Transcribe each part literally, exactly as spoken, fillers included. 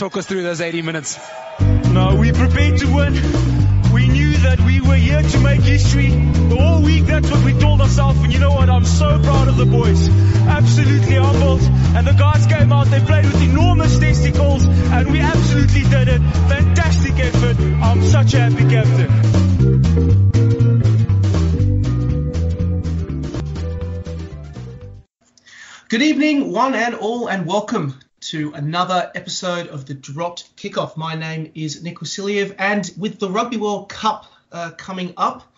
talk us through those eighty minutes. No, we prepared to win. We knew that we were here to make history. All week, that's what we told ourselves. And you know what? I'm so proud of the boys. Absolutely humbled. And the guys came out. They played with enormous testicles. And we absolutely did it. Fantastic effort. I'm such a happy captain. Good evening, one and all, and welcome to another episode of The Dropped Kickoff. My name is Nick Vasiliev, and with the Rugby World Cup uh, coming up,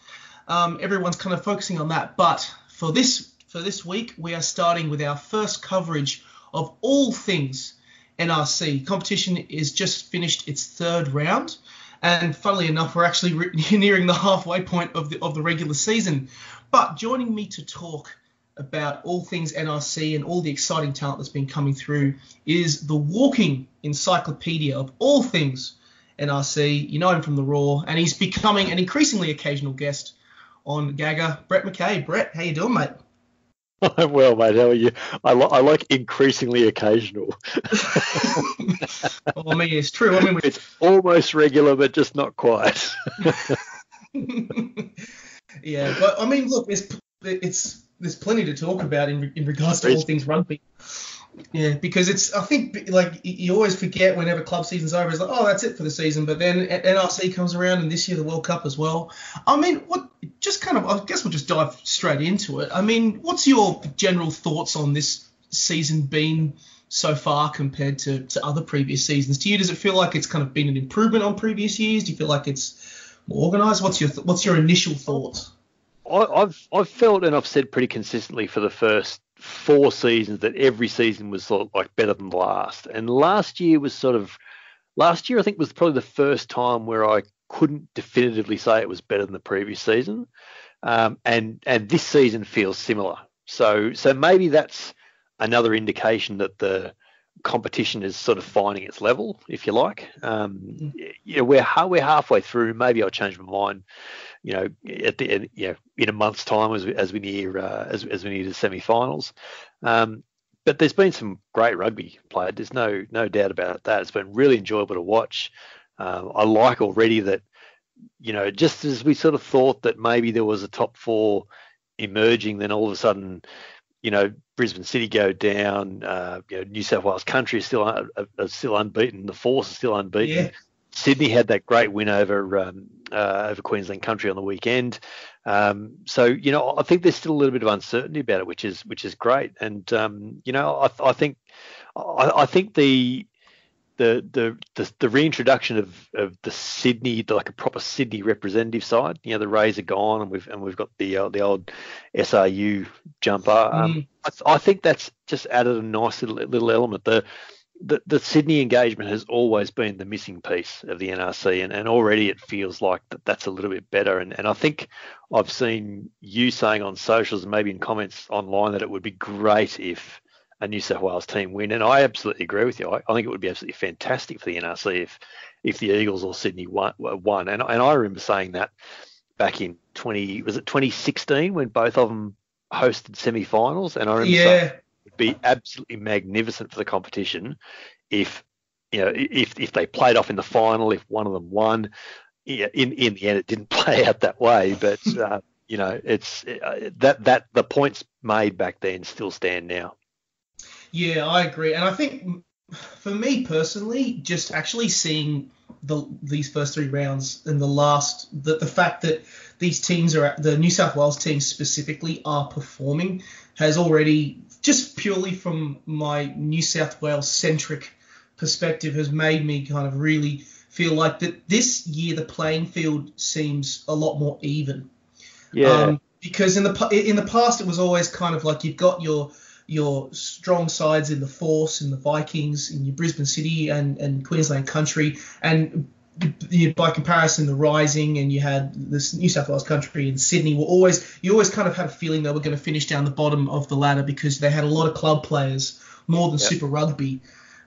um, everyone's kind of focusing on that. But for this for this week, we are starting with our first coverage of all things N R C. Competition is just finished its third round, and funnily enough, we're actually re- nearing the halfway point of the of the regular season. But joining me to talk about all things N R C and all the exciting talent that's been coming through is the walking encyclopedia of all things N R C. You know him from The Raw, and he's becoming an increasingly occasional guest on Gaga, Brett McKay. Brett, how you doing, mate? I'm well, mate. How are you? I, lo- I like increasingly occasional. Well, I mean, it's true. I mean, we- it's almost regular, but just not quite. Yeah, but I mean, look, it's it's... there's plenty to talk about in in regards to all things rugby. Yeah, because it's, I think, like, you always forget whenever club season's over, it's like, oh, that's it for the season. But then N R C comes around, and this year the World Cup as well. I mean, what, just kind of, I guess we'll just dive straight into it. I mean, what's your general thoughts on this season been so far compared to, to other previous seasons? To you, does it feel like it's kind of been an improvement on previous years? Do you feel like it's more organised? What's your, what's your initial thoughts? I've I've felt, and I've said pretty consistently for the first four seasons, that every season was sort of like better than the last. And last year was sort of last year I think was probably the first time where I couldn't definitively say it was better than the previous season. Um, and and this season feels similar. So so maybe that's another indication that the competition is sort of finding its level, if you like. Um, you know, we're we're halfway through. Maybe I'll change my mind, you know, at the end, you know, in a month's time as we, as we near uh, as as we near the semi-finals. Um, but there's been some great rugby played. There's no no doubt about that. It's been really enjoyable to watch. Um, I like already that, you know, just as we sort of thought that maybe there was a top four emerging, then all of a sudden, you know, Brisbane City go down. Uh, you know, New South Wales Country is still uh, uh, still unbeaten. The Force is still unbeaten. Yeah. Sydney had that great win over um, uh, over Queensland Country on the weekend. Um, so, you know, I think there's still a little bit of uncertainty about it, which is which is great. And um, you know, I, I think I, I think the the the the, the reintroduction of, of the Sydney, like a proper Sydney representative side. You know, the Rays are gone, and we've and we've got the uh, the old S R U jumper. Um, mm. I, I think that's just added a nice little little element. The The, the Sydney engagement has always been the missing piece of the N R C, and, and already it feels like that that's a little bit better. And, and I think I've seen you saying on socials and maybe in comments online that it would be great if a New South Wales team win, and I absolutely agree with you. I, I think it would be absolutely fantastic for the N R C if if the Eagles or Sydney won. won. And, and I remember saying that back in twenty was it twenty sixteen when both of them hosted semi-finals, and I remember yeah. saying, it'd be absolutely magnificent for the competition if, you know, if if they played off in the final, if one of them won. Yeah, in in the end, it didn't play out that way, but uh, you know, it's uh, that that the points made back then still stand now. Yeah, I agree, and I think for me personally, just actually seeing the these first three rounds and the last, the the fact that these teams are, the New South Wales teams specifically, are performing has already, just purely from my New South Wales-centric perspective, has made me kind of really feel like that this year the playing field seems a lot more even. Yeah. Um, because in the in the past it was always kind of like you've got your your strong sides in the Force, in the Vikings, in your Brisbane City and, and Queensland Country, and by comparison, the Rising, and you had this New South Wales Country and Sydney were always, you always kind of had a feeling they were going to finish down the bottom of the ladder because they had a lot of club players, more than yep. Super Rugby.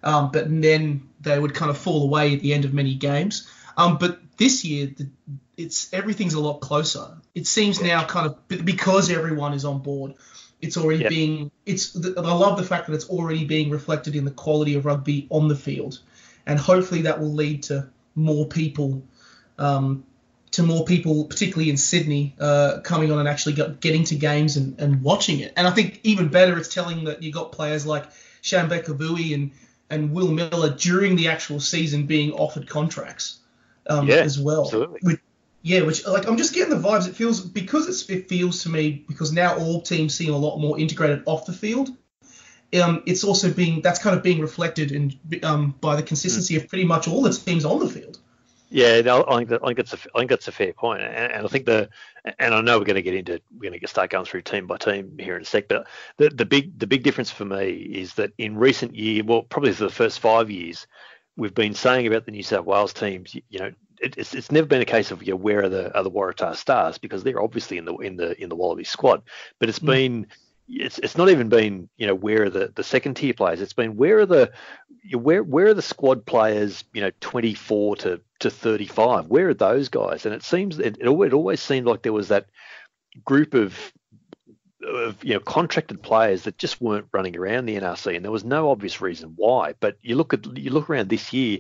Um, but then they would kind of fall away at the end of many games. Um, but this year, the, it's everything's a lot closer. It seems yep. now kind of, because everyone is on board, it's already yep. being, it's, I love the fact that it's already being reflected in the quality of rugby on the field. and hopefully that will lead to more people, um, to more people, particularly in Sydney, uh, coming on and actually get, getting to games and, and watching it. And I think even better, it's telling that you got players like Shambek-Kabui and and Will Miller during the actual season being offered contracts um, yeah, as well. Absolutely. Which, yeah, which like I'm just getting the vibes. It feels because it's, it feels to me because now all teams seem a lot more integrated off the field. Um, it's also being that's kind of being reflected in um, by the consistency mm. of pretty much all the teams on the field. Yeah, no, I think that, I think that's a, I think that's a fair point, and, and I think the and I know we're going to get into we're going to start going through team by team here in a sec, but the, the big the big difference for me is that in recent year, well, probably for the first five years, we've been saying about the New South Wales teams, you, you know, it, it's it's never been a case of you know, where are the are the Waratah Stars because they're obviously in the in the in the Wallaby squad, but it's mm. been. It's it's not even been, you know, where are the, the second tier players? It's been where are the where where are the squad players, you know, twenty-four to, to thirty-five? Where are those guys? And it seems it it always seemed like there was that group of of you know contracted players that just weren't running around the N R C, and there was no obvious reason why. But you look at you look around this year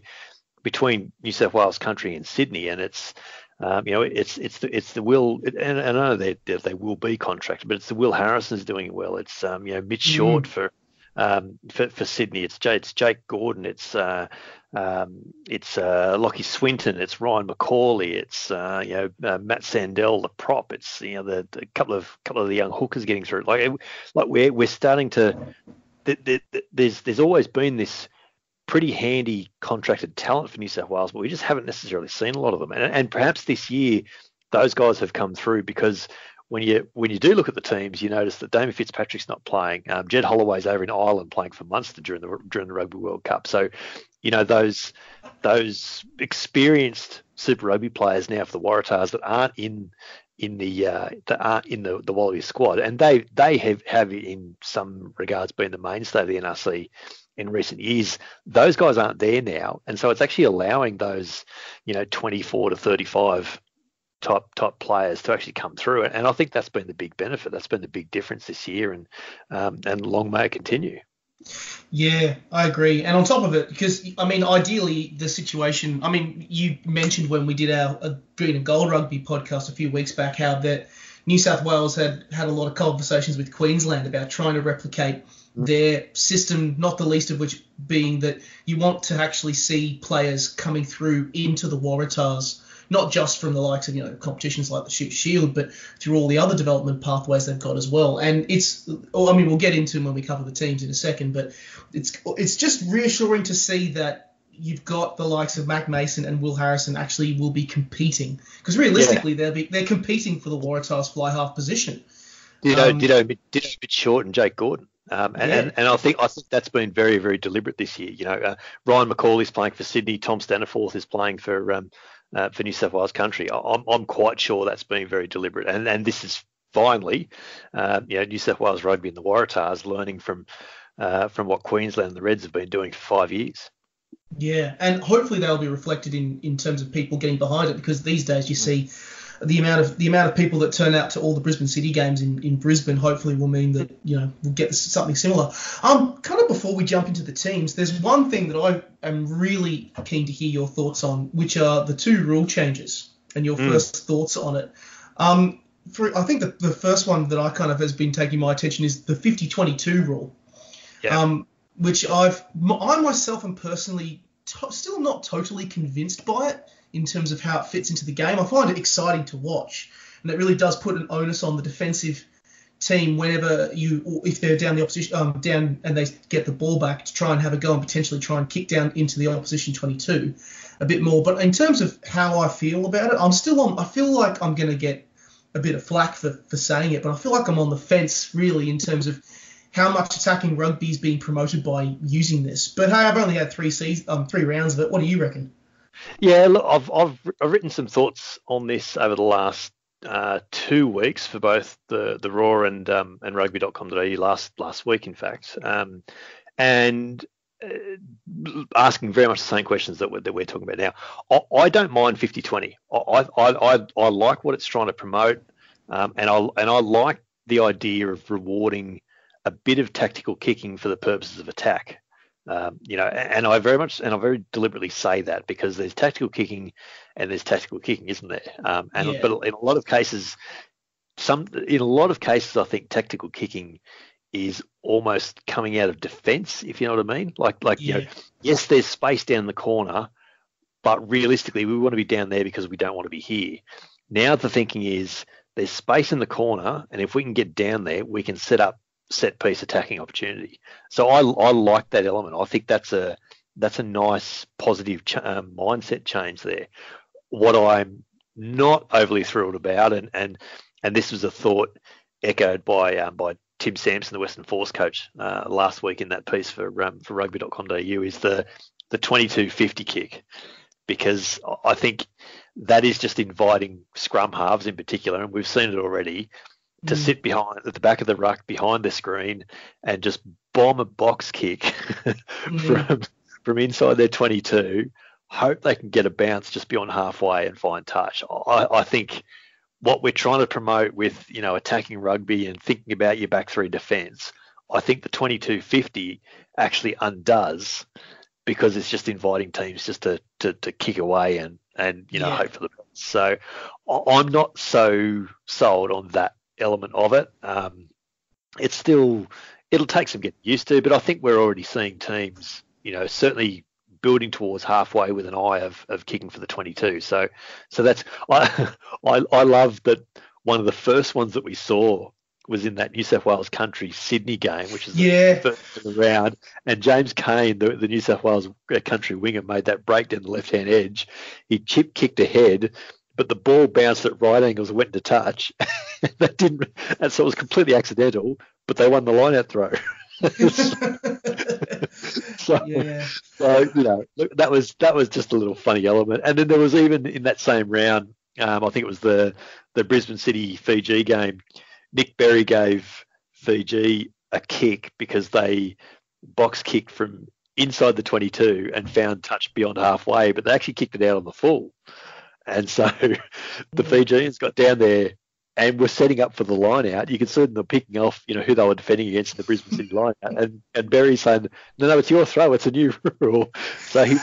between New South Wales Country and Sydney, and it's. Um, you know, it's it's the it's the Will, and, and I know they they will be contracted, but it's the Will Harrison's doing well. It's um, you know Mitch Short mm. for um for, for Sydney. It's Jake, it's Jake Gordon. It's uh um it's uh Lockie Swinton. It's Ryan McCauley. It's uh you know uh, Matt Sandell, the prop. It's you know the, the couple of couple of the young hookers getting through. Like like we're we're starting to. The, the, the, there's there's always been this. Pretty handy contracted talent for New South Wales, but we just haven't necessarily seen a lot of them. And, and perhaps this year, those guys have come through because when you when you do look at the teams, you notice that Damien Fitzpatrick's not playing. Um, Jed Holloway's over in Ireland playing for Munster during the during the Rugby World Cup. So, you know those those experienced Super Rugby players now for the Waratahs that aren't in in the uh, that aren't in the the Wallaby squad, and they they have have in some regards been the mainstay of the N R C. In recent years, those guys aren't there now, and so it's actually allowing those, you know, twenty-four to thirty-five type type players to actually come through, and I think that's been the big benefit. That's been the big difference this year, and um, and long may it continue. Yeah, I agree. And on top of it, because I mean, ideally, the situation. I mean, you mentioned when we did our uh, Green and Gold Rugby podcast a few weeks back how that New South Wales had had a lot of conversations with Queensland about trying to replicate. Their system, not the least of which being that you want to actually see players coming through into the Waratahs, not just from the likes of, you know, competitions like the Shoot Shield, but through all the other development pathways they've got as well. And it's, I mean, we'll get into them when we cover the teams in a second, but it's it's just reassuring to see that you've got the likes of Mac Mason and Will Harrison actually will be competing. Because realistically, yeah. they'll be, they're competing for the Waratahs fly half position. Ditto, um, ditto, ditto Mitch Short and Jake Gordon. Um, and, yeah. and, and I think I think that's been very, very deliberate this year. You know, uh, Ryan McCauley's playing for Sydney. Tom Staniforth is playing for um, uh, for New South Wales Country. I, I'm I'm quite sure that's been very deliberate. And and this is finally, uh, you know, New South Wales Rugby and the Waratahs learning from uh, from what Queensland and the Reds have been doing for five years. Yeah, and hopefully they'll be reflected in, in terms of people getting behind it because these days you see. The amount of the amount of people that turn out to all the Brisbane City games in, in Brisbane hopefully will mean that, you know, we'll get something similar. Um, kind of before we jump into the teams, there's one thing that I am really keen to hear your thoughts on, which are the two rule changes and your mm. first thoughts on it. Um, for, I think the, the first one that I kind of has been taking my attention is the fifty twenty-two rule, yeah. um, which I've I myself am personally to, still not totally convinced by it. In terms of how it fits into the game, I find it exciting to watch, and it really does put an onus on the defensive team whenever you, if they're down the opposition, um, down and they get the ball back to try and have a go and potentially try and kick down into the opposition twenty-two a bit more. But in terms of how I feel about it, I'm still on. I feel like I'm going to get a bit of flack for for saying it, but I feel like I'm on the fence really in terms of how much attacking rugby is being promoted by using this. But hey, I've only had three seasons, um, three rounds of it. What do you reckon? Yeah, look, I've, I've I've written some thoughts on this over the last uh, two weeks for both the, the Raw and um, and rugby dot com dot a u last last week, in fact, um, and uh, asking very much the same questions that we're, that we're talking about now. I, I don't mind fifty twenty. I I, I I like what it's trying to promote, um, and I and I like the idea of rewarding a bit of tactical kicking for the purposes of attack. Um, you know, and I very much and I very deliberately say that because there's tactical kicking and there's tactical kicking, isn't there? Um, and yeah. But in a lot of cases, some in a lot of cases, I think tactical kicking is almost coming out of defence, if you know what I mean. Like, like yeah. you know, yes, there's space down the corner, but realistically, we want to be down there because we don't want to be here. Now the thinking is there's space in the corner, and if we can get down there, we can set up set piece attacking opportunity. So I, I like that element. I think that's a that's a nice positive ch- um, mindset change there. What I'm not overly thrilled about, and and and this was a thought echoed by um, by Tim Sampson, the Western Force coach, uh, last week in that piece for um, for rugby dot com dot a u, is the the twenty-two fifty kick, because I think that is just inviting scrum halves in particular, and we've seen it already, to sit behind at the back of the ruck behind the screen and just bomb a box kick yeah. from from inside their twenty-two, hope they can get a bounce just beyond halfway and find touch. I, I think what we're trying to promote with, you know, attacking rugby and thinking about your back three defence, I think the twenty-two fifty actually undoes, because it's just inviting teams just to to, to kick away and, and you know, yeah. hope for the best. So I'm not so sold on that element of it. Um, it's still, it'll take some getting used to, but I think we're already seeing teams, you know, certainly building towards halfway with an eye of, of kicking for the twenty-two. So, so that's, I, I, I love that one of the first ones that we saw was in that New South Wales Country Sydney game, which is yeah. the first of the round. And James Kane, the, the New South Wales Country winger, made that break down the left-hand edge. He chip kicked ahead, but the ball bounced at right angles and went into touch. That didn't, and so it was completely accidental, but they won the line-out throw. so, yeah. so, you know, look, that was that was just a little funny element. And then there was even in that same round, um, I think it was the, the Brisbane City Fiji game, Nick Berry gave Fiji a kick because they box kicked from inside the twenty-two and found touch beyond halfway, but they actually kicked it out on the full. And so the Fijians got down there and were setting up for the line out. You could see them picking off, you know, who they were defending against in the Brisbane City line out. And, and Berry saying, no, no, it's your throw. It's a new rule. So he,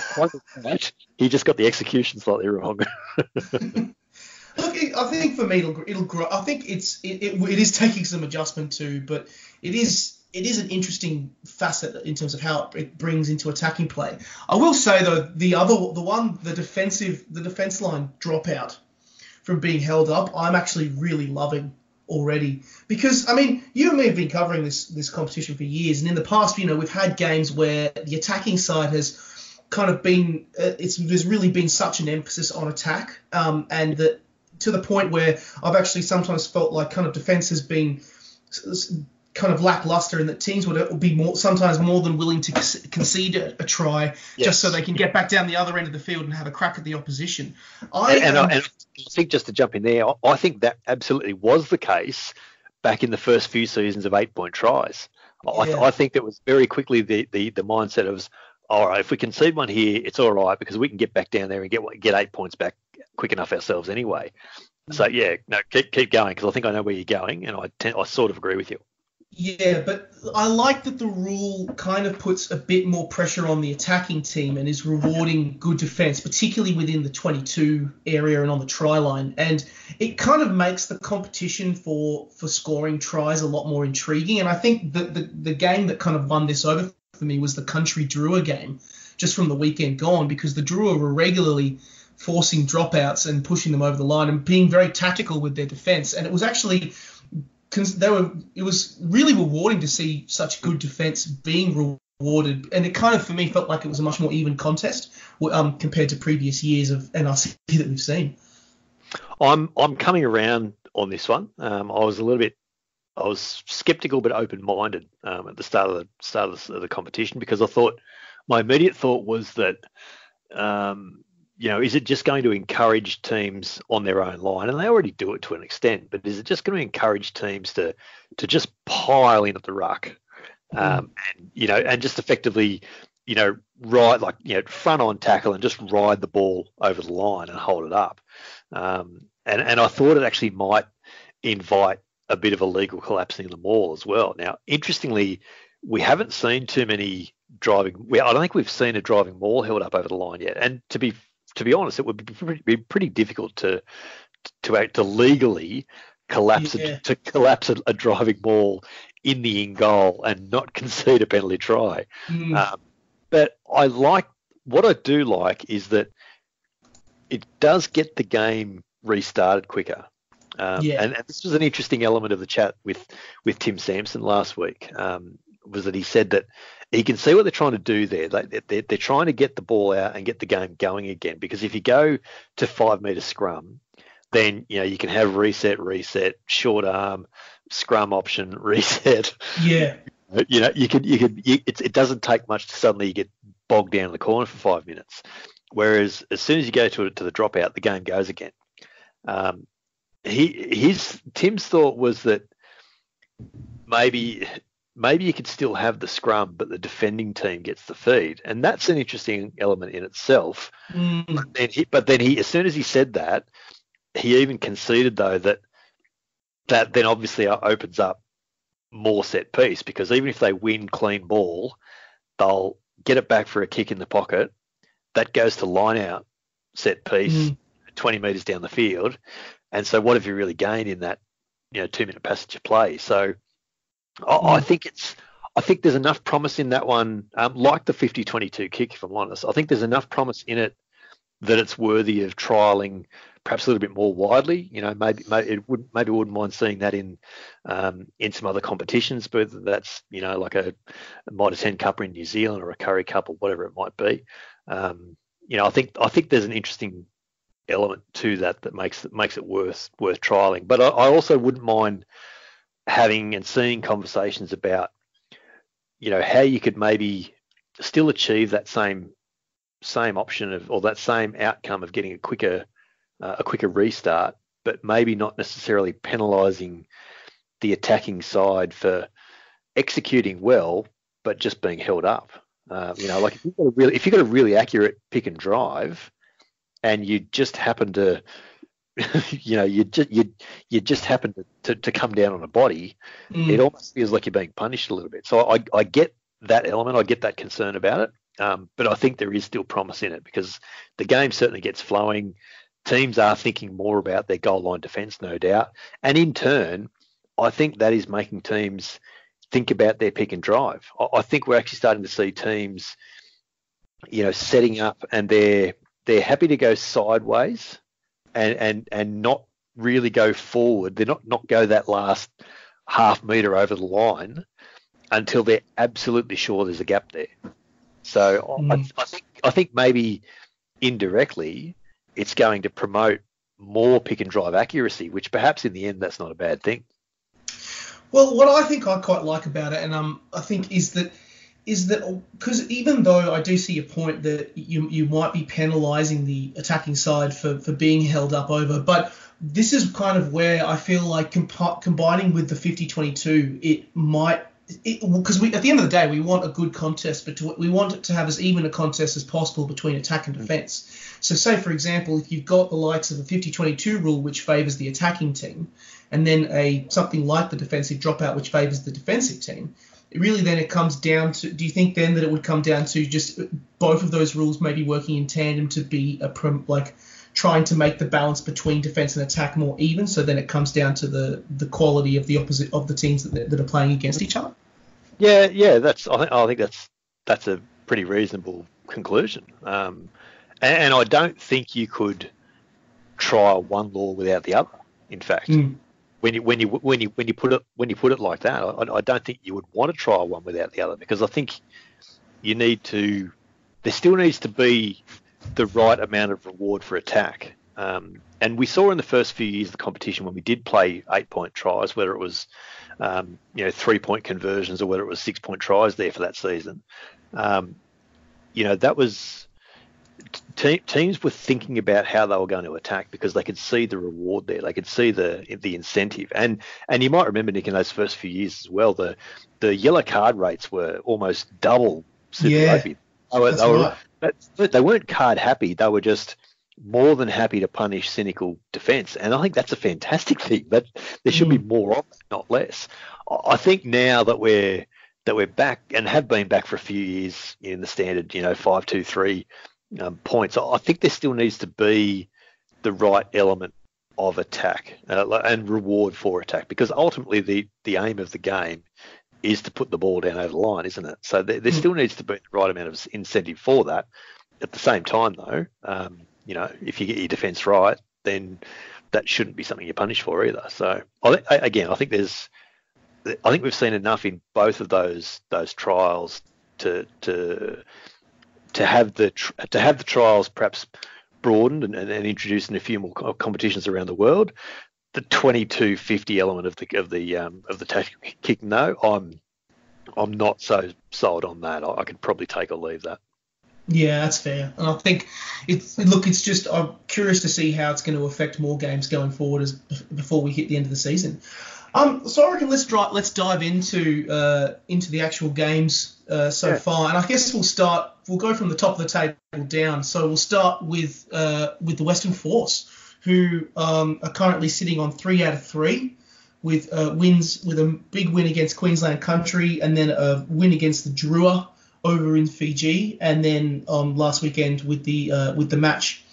he just got the execution slightly wrong. Look, I think for me, it'll, it'll grow. I think it's it, it, it is taking some adjustment to, but it is it is an interesting facet in terms of how it brings into attacking play. I will say though, the other the one the defensive the defense line dropout from being held up, I'm actually really loving already, because I mean, you and me have been covering this this competition for years, and in the past, you know, we've had games where the attacking side has kind of been uh, it's there's really been such an emphasis on attack, um, and that. To the point where I've actually sometimes felt like kind of defence has been kind of lackluster, and that teams would be more sometimes more than willing to concede a, a try yes. just so they can get back down the other end of the field and have a crack at the opposition. I and, um, and I think just to jump in there, I think that absolutely was the case back in the first few seasons of eight-point tries. Yeah. I, th- I think that was very quickly the the, the mindset of, all right, if we concede one here, it's all right because we can get back down there and get get eight points back quick enough ourselves anyway. So yeah, no, keep keep going, because I think I know where you're going, and I tend, I sort of agree with you. Yeah, but I like that the rule kind of puts a bit more pressure on the attacking team and is rewarding good defence, particularly within the twenty-two area and on the try line. And it kind of makes the competition for for scoring tries a lot more intriguing. And I think that the the game that kind of won this over for me was the Country Drua game, just from the weekend gone, because the Drua were regularly forcing dropouts and pushing them over the line and being very tactical with their defence. And it was actually they were it was really rewarding to see such good defence being rewarded. And it kind of, for me, felt like it was a much more even contest um, compared to previous years of N R C that we've seen. I'm I'm coming around on this one. Um, I was a little bit I was sceptical but open-minded um, at the start of the start of the, of the competition, because I thought my immediate thought was that. Um, You know, is it just going to encourage teams on their own line? And they already do it to an extent, but is it just going to encourage teams to to just pile in at the ruck, um, and you know, and just effectively, you know, ride like you know, front on tackle and just ride the ball over the line and hold it up? Um, and and I thought it actually might invite a bit of a legal collapsing in the maul as well. Now, interestingly, we haven't seen too many driving. We, I don't think we've seen a driving ball held up over the line yet. And to be to be honest, it would be pretty, be pretty difficult to to act to legally collapse yeah. a, to collapse a, a driving ball in the in goal and not concede a penalty try. Mm. Um, but I like what I do like is that it does get the game restarted quicker. Um, yeah. and, and this was an interesting element of the chat with, with Tim Sampson last week, um, was that he said that he can see what they're trying to do there. They, they're, they're trying to get the ball out and get the game going again, because if you go to five-metre scrum, then, you know, you can have reset, reset, short arm, scrum option, reset. Yeah. You know, you could, you could, you, it's, it doesn't take much to suddenly you get bogged down in the corner for five minutes. Whereas as soon as you go to to the dropout, the game goes again. Um, he, his, Tim's thought was that maybe, maybe you could still have the scrum, but the defending team gets the feed. And that's an interesting element in itself. Mm. But then he, but then he, as soon as he said that, he even conceded though that, that then obviously opens up more set piece, because even if they win clean ball, they'll get it back for a kick in the pocket. That goes to line out set piece mm. twenty metres down the field. And so what have you really gained in that, you know, two-minute passage of play? So mm. I, I think it's – I think there's enough promise in that one, um, like the fifty twenty-two kick, if I'm honest. I think there's enough promise in it that it's worthy of trialling perhaps a little bit more widely. You know, maybe, maybe it would maybe wouldn't mind seeing that in um, in some other competitions, but that's, you know, like a, a Mitre ten Cup in New Zealand or a Curry Cup or whatever it might be. Um, you know, I think I think there's an interesting element to that that makes that makes it worth worth trialing. But I, I also wouldn't mind having and seeing conversations about, you know, how you could maybe still achieve that same same option of or that same outcome of getting a quicker uh, a quicker restart, but maybe not necessarily penalising the attacking side for executing well, but just being held up. Uh, you know, like if you've got a really, if you've got a really accurate pick and drive, and you just happen to, you know, you just you you just happen to, to, to come down on a body, mm. it almost feels like you're being punished a little bit. So I, I get that element, I get that concern about it, um, but I think there is still promise in it, because the game certainly gets flowing. Teams are thinking more about their goal line defence, no doubt, and in turn, I think that is making teams think about their pick and drive. I, I think we're actually starting to see teams, you know, setting up, and they're they're happy to go sideways and and and not really go forward. They're not not go that last half metre over the line until they're absolutely sure there's a gap there. So mm. I, I think I think maybe indirectly it's going to promote more pick and drive accuracy, which perhaps in the end that's not a bad thing. Well, what I think I quite like about it, and um, I think is that, is that because even though I do see your point that you you might be penalising the attacking side for, for being held up over, but this is kind of where I feel like comp- combining with the fifty twenty-two, it might, because we at the end of the day we want a good contest, but we want it to have as even a contest as possible between attack and defence. Mm-hmm. So, say for example, if you've got the likes of a fifty twenty-two rule which favours the attacking team, and then a something like the defensive dropout, which favours the defensive team, it really then it comes down to, do you think then that it would come down to just both of those rules maybe working in tandem to be a like trying to make the balance between defence and attack more even? So then it comes down to the, the quality of the opposite of the teams that that are playing against each other. Yeah, yeah, that's I think I think that's that's a pretty reasonable conclusion. Um, and, and I don't think you could try one law without the other. In fact. Mm. When you when you when you when you put it when you put it like that, I, I don't think you would want to trial one without the other, because I think you need to. There still needs to be the right amount of reward for attack, um, and we saw in the first few years of the competition when we did play eight point tries, whether it was um, you know three point conversions or whether it was six point tries there for that season, um, you know that was Te- teams were thinking about how they were going to attack because they could see the reward there. They could see the the incentive. And and you might remember, Nick, in those first few years as well, the the yellow card rates were almost double Super yeah, Rugby. They, were, they, were, they, they weren't card happy. They were just more than happy to punish cynical defence. And I think that's a fantastic thing. That there should mm. be more of it, not less. I think now that we're that we're back and have been back for a few years in the standard, you know, five, two, three um, points. I think there still needs to be the right element of attack uh, and reward for attack, because ultimately the, the aim of the game is to put the ball down over the line, isn't it? So there, there still needs to be the right amount of incentive for that. At the same time, though, um, you know, if you get your defence right, then that shouldn't be something you're punished for either. So I th- again, I think there's, I think we've seen enough in both of those those trials to to to have the tr- to have the trials perhaps broadened and, and, and introduced in a few more competitions around the world. The twenty-two fifty element of the of the um, of the tactical kick, no, I'm I'm not so sold on that. I, I could probably take or leave that. Yeah, that's fair. And I think, it's look, it's just, I'm curious to see how it's going to affect more games going forward as before we hit the end of the season. Um, so I reckon let's drive, let's dive into uh, into the actual games uh, so yeah. far, and I guess we'll start. We'll go from the top of the table down. So we'll start with uh, with the Western Force, who um, are currently sitting on three out of three, with uh, wins with a big win against Queensland Country, and then a win against the Drua over in Fiji, and then um, last weekend with the uh, with the match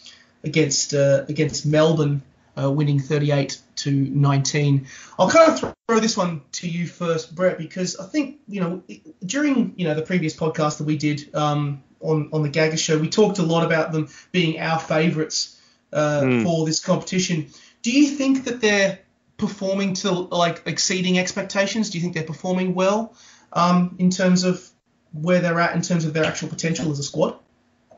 against uh, against Melbourne. Uh, winning thirty-eight to nineteen. I'll kind of throw this one to you first, Brett, because I think, you know, during, you know, the previous podcast that we did um, on, on the Gaga show, we talked a lot about them being our favourites uh, mm. for this competition. Do you think that they're performing to, like, exceeding expectations? Do you think they're performing well um, in terms of where they're at, in terms of their actual potential as a squad?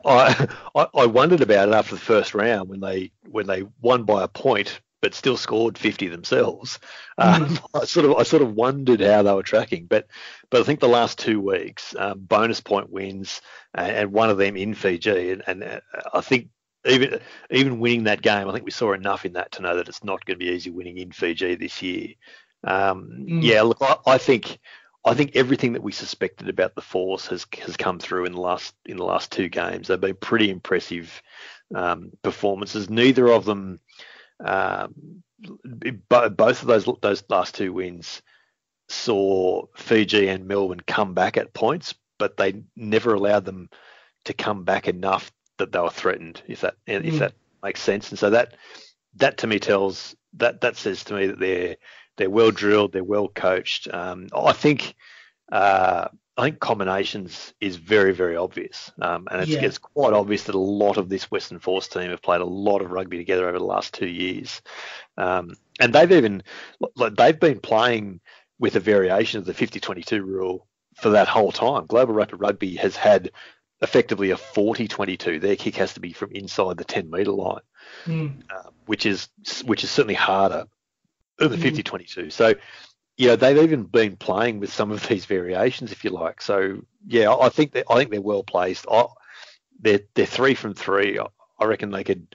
I I wondered about it after the first round when they when they won by a point but still scored fifty themselves. Um, I sort of I sort of wondered how they were tracking, but but I think the last two weeks um, bonus point wins and, and one of them in Fiji, and, and I think even even winning that game, I think we saw enough in that to know that it's not going to be easy winning in Fiji this year. Um, mm. Yeah, look, I, I think. I think everything that we suspected about the Force has has come through in the last in the last two games. They've been pretty impressive um, performances. Neither of them, um, bo- both of those those last two wins, saw Fiji and Melbourne come back at points, but they never allowed them to come back enough that they were threatened. If that mm. if that makes sense, and so that that to me tells that that says to me that they're. They're well drilled. They're well coached. Um, I think uh, I think combinations is very, very obvious, um, and it's, yeah. it's quite obvious that a lot of this Western Force team have played a lot of rugby together over the last two years, um, and they've even like, they've been playing with a variation of the fifty twenty-two rule for that whole time. Global Rapid Rugby has had effectively a forty twenty-two. Their kick has to be from inside the ten metre line, mm. uh, which is which is certainly harder. The fifty twenty-two. So, you know, they've even been playing with some of these variations, if you like. So, yeah, I think they, I think they're well placed. I, they're they're three from three. I reckon they could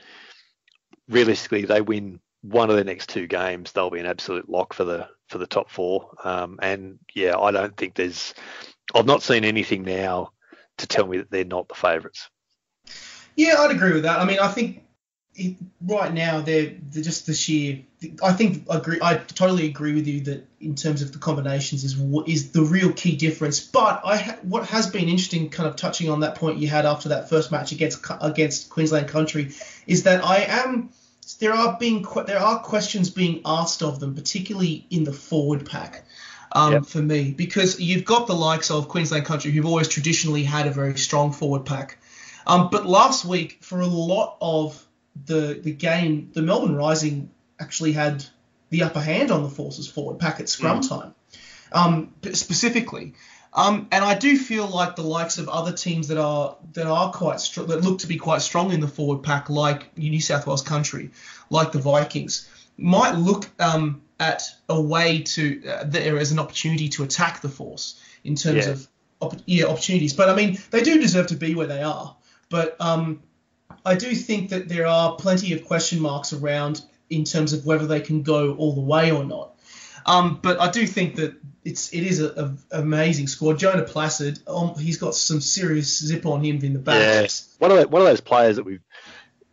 realistically, they win one of their next two games, they'll be an absolute lock for the for the top four. Um, and yeah, I don't think there's. I've not seen anything now to tell me that they're not the favourites. Yeah, I'd agree with that. I mean, I think. Right now, they're, they're just the sheer. I think agree. I totally agree with you that in terms of the combinations is is the real key difference. But I what has been interesting, kind of touching on that point you had after that first match against against Queensland Country, is that I am there are being there are questions being asked of them, particularly in the forward pack. Um, yep. For me, because you've got the likes of Queensland Country, who've always traditionally had a very strong forward pack, um, but last week for a lot of The, the game, the Melbourne Rising actually had the upper hand on the Force's forward pack at scrum mm. time, um, specifically. Um, and I do feel like the likes of other teams that are that are quite str- that look to be quite strong in the forward pack, like New South Wales Country, like the Vikings, might look um, at a way to uh, there as an opportunity to attack the Force in terms yeah. of op- yeah, opportunities. But I mean, they do deserve to be where they are, but. Um, I do think that there are plenty of question marks around in terms of whether they can go all the way or not. Um, but I do think that it's it is an amazing squad. Jonah Placid, um, he's got some serious zip on him in the back. Yeah, one of the, one of those players that we've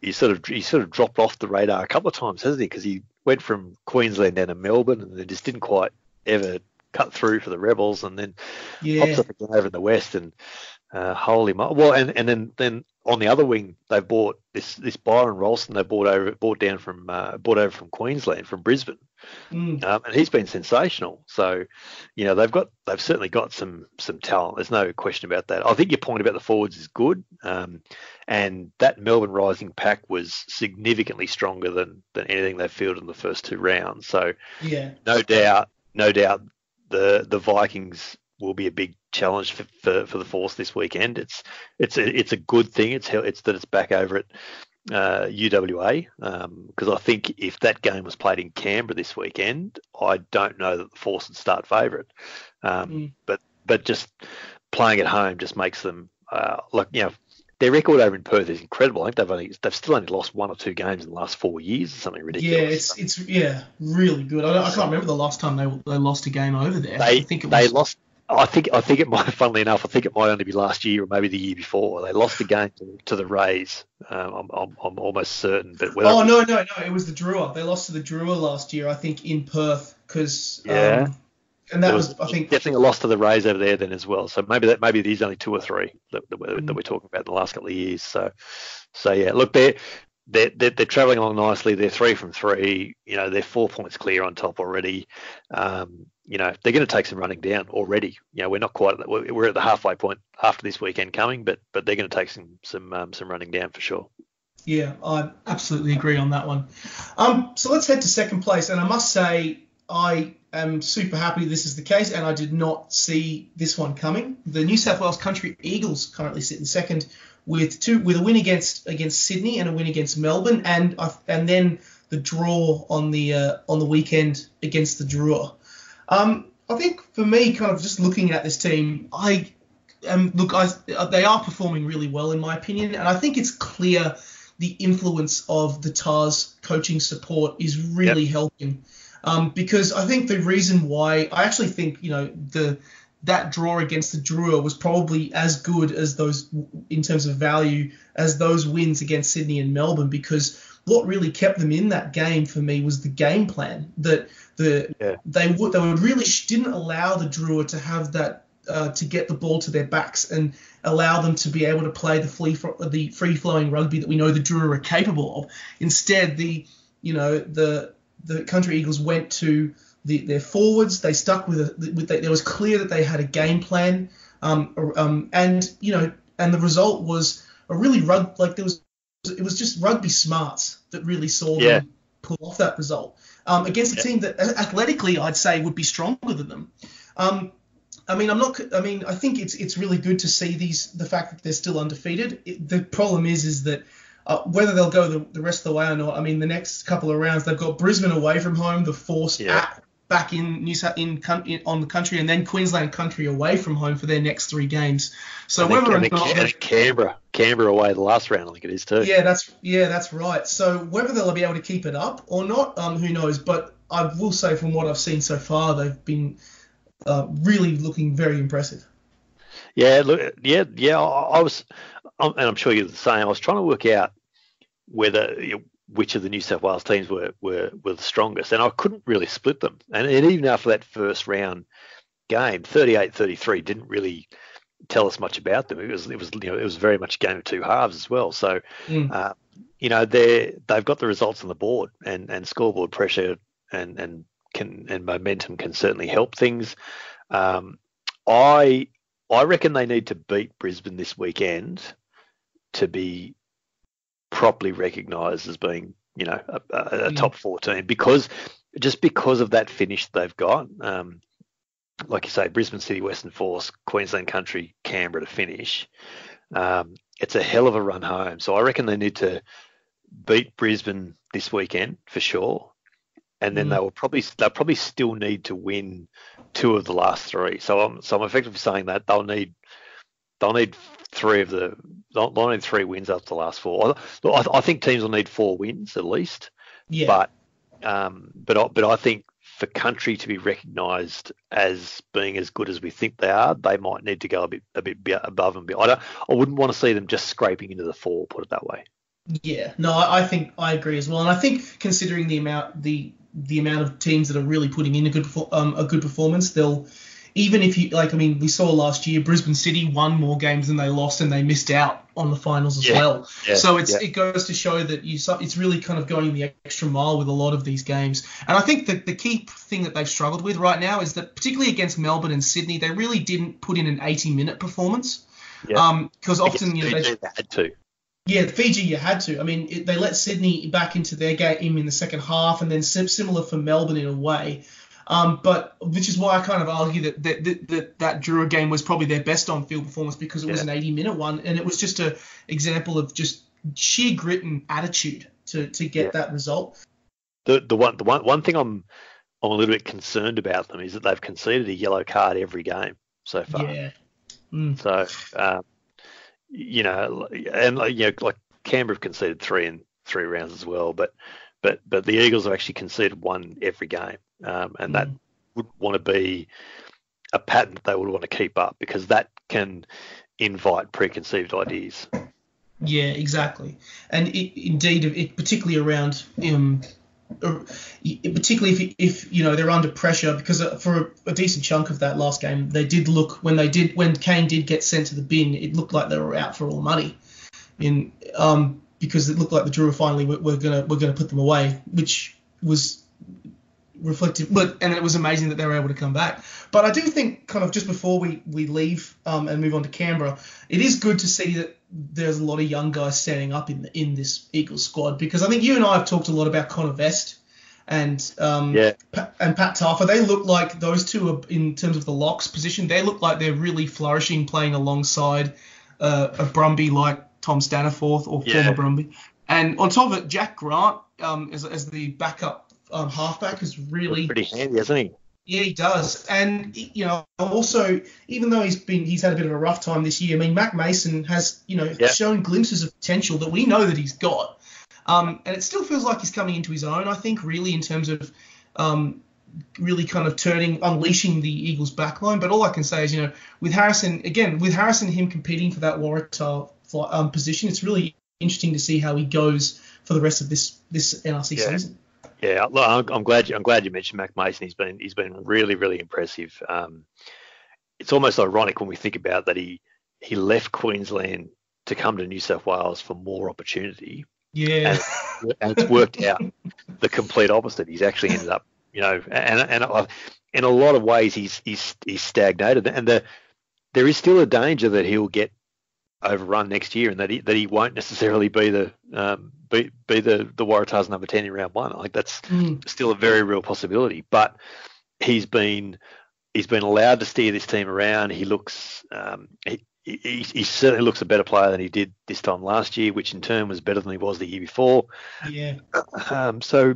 he sort of he sort of dropped off the radar a couple of times, hasn't he? Because he went from Queensland down to Melbourne and they just didn't quite ever cut through for the Rebels, and then yeah. pops up again over in the West. And uh, holy mo- well, and and then then on the other wing, they've bought this this Byron Rolston. They bought over bought down from uh, bought over from Queensland, from Brisbane, mm. um, and he's been sensational. So, you know, they've got they've certainly got some some talent. There's no question about that. I think your point about the forwards is good, um, and that Melbourne Rising pack was significantly stronger than than anything they fielded in the first two rounds. So, yeah, no doubt, no doubt. The, the Vikings will be a big challenge for, for, for the Force this weekend. It's it's a, it's a good thing. It's it's that it's back over at uh, U W A, because um, I think if that game was played in Canberra this weekend, I don't know that the Force would start favourite. Um, mm. But but just playing at home just makes them uh, like you know their record over in Perth is incredible. I think they've only they've still only lost one or two games in the last four years or something ridiculous. Yeah, it's it's yeah really good. I, I can't remember the last time they they lost a game over there. They I think it they was... lost. I think I think it might. Funnily enough, I think it might only be last year or maybe the year before. They lost a game to, to the Rays. Um, I'm, I'm I'm almost certain. But whether... oh no no no, it was the Drua. They lost to the Drua last year, I think, in Perth because yeah. Um, And that was, was, I think, definitely a loss to the Rays over there then as well. So maybe that maybe there's only two or three that, that, we're, mm. that we're talking about in the last couple of years. So, so yeah, look, they're, they're, they're, they're travelling along nicely. They're three from three. You know, they're four points clear on top already. Um, you know, they're going to take some running down already. You know, we're not quite at the, we're at the halfway point after this weekend coming, but but they're going to take some some um, some running down for sure. Yeah, I absolutely agree on that one. Um, so let's head to second place, and I must say I. I'm super happy this is the case, and I did not see this one coming. The New South Wales Country Eagles currently sit in second with two with a win against against Sydney and a win against Melbourne, and and then the draw on the uh, on the weekend against the Drua. Um, I think for me, kind of just looking at this team, I um, look, I they are performing really well in my opinion, and I think it's clear the influence of the T A R's coaching support is really yep. helping. Um, because I think the reason why I actually think, you know, the that draw against the Drua was probably as good as those in terms of value as those wins against Sydney and Melbourne, because what really kept them in that game for me was the game plan that the yeah. they would they would really didn't allow the Drua to have that uh, to get the ball to their backs and allow them to be able to play the free the free flowing rugby that we know the Drua are capable of. Instead, the you know the The Country Eagles went to the, their forwards. They stuck with a, with the, it was clear that they had a game plan, um, um, and you know, and the result was a really rug like there was it was just rugby smarts that really saw yeah. them pull off that result um, against a yeah. team that athletically I'd say would be stronger than them. Um, I mean, I'm not. I mean, I think it's it's really good to see these the fact that they're still undefeated. It, the problem is is that. Uh, whether they'll go the, the rest of the way or not, I mean, the next couple of rounds, they've got Brisbane away from home, the Force yeah. at, back in New South in, in on the Country, and then Queensland Country away from home for their next three games. So and whether and or not and Canberra, Canberra away the last round, I think it is too. Yeah, that's yeah, that's right. So whether they'll be able to keep it up or not, um, who knows? But I will say, from what I've seen so far, they've been uh, really looking very impressive. Yeah, look, yeah, yeah. I, I was. And I'm sure you're the same. I was trying to work out whether you know, which of the New South Wales teams were, were were the strongest, and I couldn't really split them. And, and even after that first round game, thirty-eight thirty-three didn't really tell us much about them. It was it was you know it was very much a game of two halves as well. So mm. uh, you know they they've got the results on the board, and, and scoreboard pressure and and can and momentum can certainly help things. Um, I I reckon they need to beat Brisbane this weekend to be properly recognised as being, you know, a, a, a top four team because just because of that finish they've got, um, like you say, Brisbane City, Western Force, Queensland Country, Canberra to finish. Um, it's a hell of a run home, so I reckon they need to beat Brisbane this weekend for sure, and then mm. they will probably they'll probably still need to win two of the last three. So I'm so I'm effectively saying that they'll need they'll need. Three of the they'll need three wins after the last four. I, I think teams will need four wins at least. Yeah. But um, but I, but I think for Country to be recognised as being as good as we think they are, they might need to go a bit a bit above and beyond. I don't. I wouldn't want to see them just scraping into the four. Put it that way. Yeah. No, I think I agree as well. And I think considering the amount the the amount of teams that are really putting in a good um, a good performance, they'll even if you like. I mean, we saw last year Brisbane City won more games than they lost, and they missed out on the finals as yeah. well. Yeah. So it's yeah. it goes to show that you it's really kind of going the extra mile with a lot of these games. And I think that the key thing that they've struggled with right now is that particularly against Melbourne and Sydney, they really didn't put in an eighty minute performance. Yeah. Um, because often you know they had to. Yeah, Fiji, you had to. I mean, it, they let Sydney back into their game in the second half, and then sim- similar for Melbourne in a way. Um, but which is why I kind of argue that that that, that, that Drua game was probably their best on-field performance because it yeah. was an eighty-minute one, and it was just an example of just sheer grit and attitude to to get yeah. that result. The the one the one one thing I'm I'm a little bit concerned about them is that they've conceded a yellow card every game so far. Yeah. Mm. So. Um, You know, and like, you know, like Canberra have conceded three in three rounds as well, but but but the Eagles have actually conceded one every game, um, and mm. that would want to be a pattern that they would want to keep up because that can invite preconceived ideas. Yeah, exactly, and it, indeed, it, particularly around, um, particularly if if you know they're under pressure because for a, a decent chunk of that last game they did look when they did when Kane did get sent to the bin it looked like they were out for all money, in um because it looked like the Drua finally were, were gonna were gonna put them away, which was reflective. But and it was amazing that they were able to come back. But I do think kind of just before we we leave um and move on to Canberra, it is good to see that there's a lot of young guys standing up in the, in this Eagles squad because I think you and I have talked a lot about Connor Vest and um yeah. Pat, and Pat Taffa. They look like those two are, in terms of the locks position, they look like they're really flourishing playing alongside uh, a Brumby like Tom Staniforth or yeah. former Brumby. And on top of it, Jack Grant um as as the backup um, halfback is really pretty handy, isn't he? Yeah, he does. And, you know, also, even though he's been he's had a bit of a rough time this year, I mean, Mac Mason has, you know, yeah. shown glimpses of potential that we know that he's got. Um, and it still feels like he's coming into his own, I think, really, in terms of um, really kind of turning, unleashing the Eagles' backline. But all I can say is, you know, with Harrison, again, with Harrison him competing for that Waratah um, position, it's really interesting to see how he goes for the rest of this, this N R C yeah. season. Yeah, I'm glad you, I'm glad you mentioned Mac Mason. He's been he's been really really impressive. Um, it's almost ironic when we think about that he he left Queensland to come to New South Wales for more opportunity. Yeah, and, and it's worked out the complete opposite. He's actually ended up, you know, and and in a lot of ways he's he's he's stagnated. And the there is still a danger that he'll get overrun next year and that he that he won't necessarily be the um, be be the, the Waratahs number ten in round one. Like that's mm. still a very real possibility. But he's been he's been allowed to steer this team around. He looks um, he, he he certainly looks a better player than he did this time last year, which in turn was better than he was the year before. Yeah. Um. So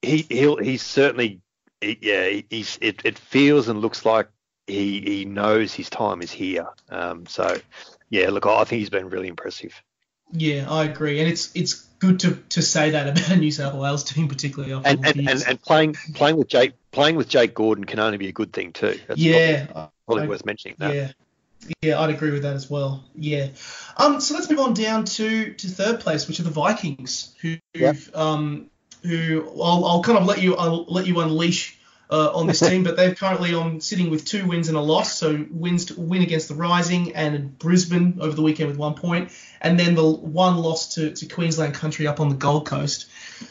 he he'll he's certainly he, yeah he's it, it feels and looks like he he knows his time is here. Um. So. Yeah, look, I think he's been really impressive. Yeah, I agree, and it's it's good to, to say that about a New South Wales team, particularly after and and, and and playing playing with Jake playing with Jake Gordon can only be a good thing too. That's yeah, probably, probably I, worth mentioning that. Yeah, yeah, I'd agree with that as well. Yeah, um, so let's move on down to, to third place, which are the Vikings, who yep. um who I'll I'll kind of let you I'll let you unleash. Uh, on this team, but they're currently on sitting with two wins and a loss. So wins to win against the Rising and Brisbane over the weekend with one point, and then the one loss to, to Queensland Country up on the Gold Coast.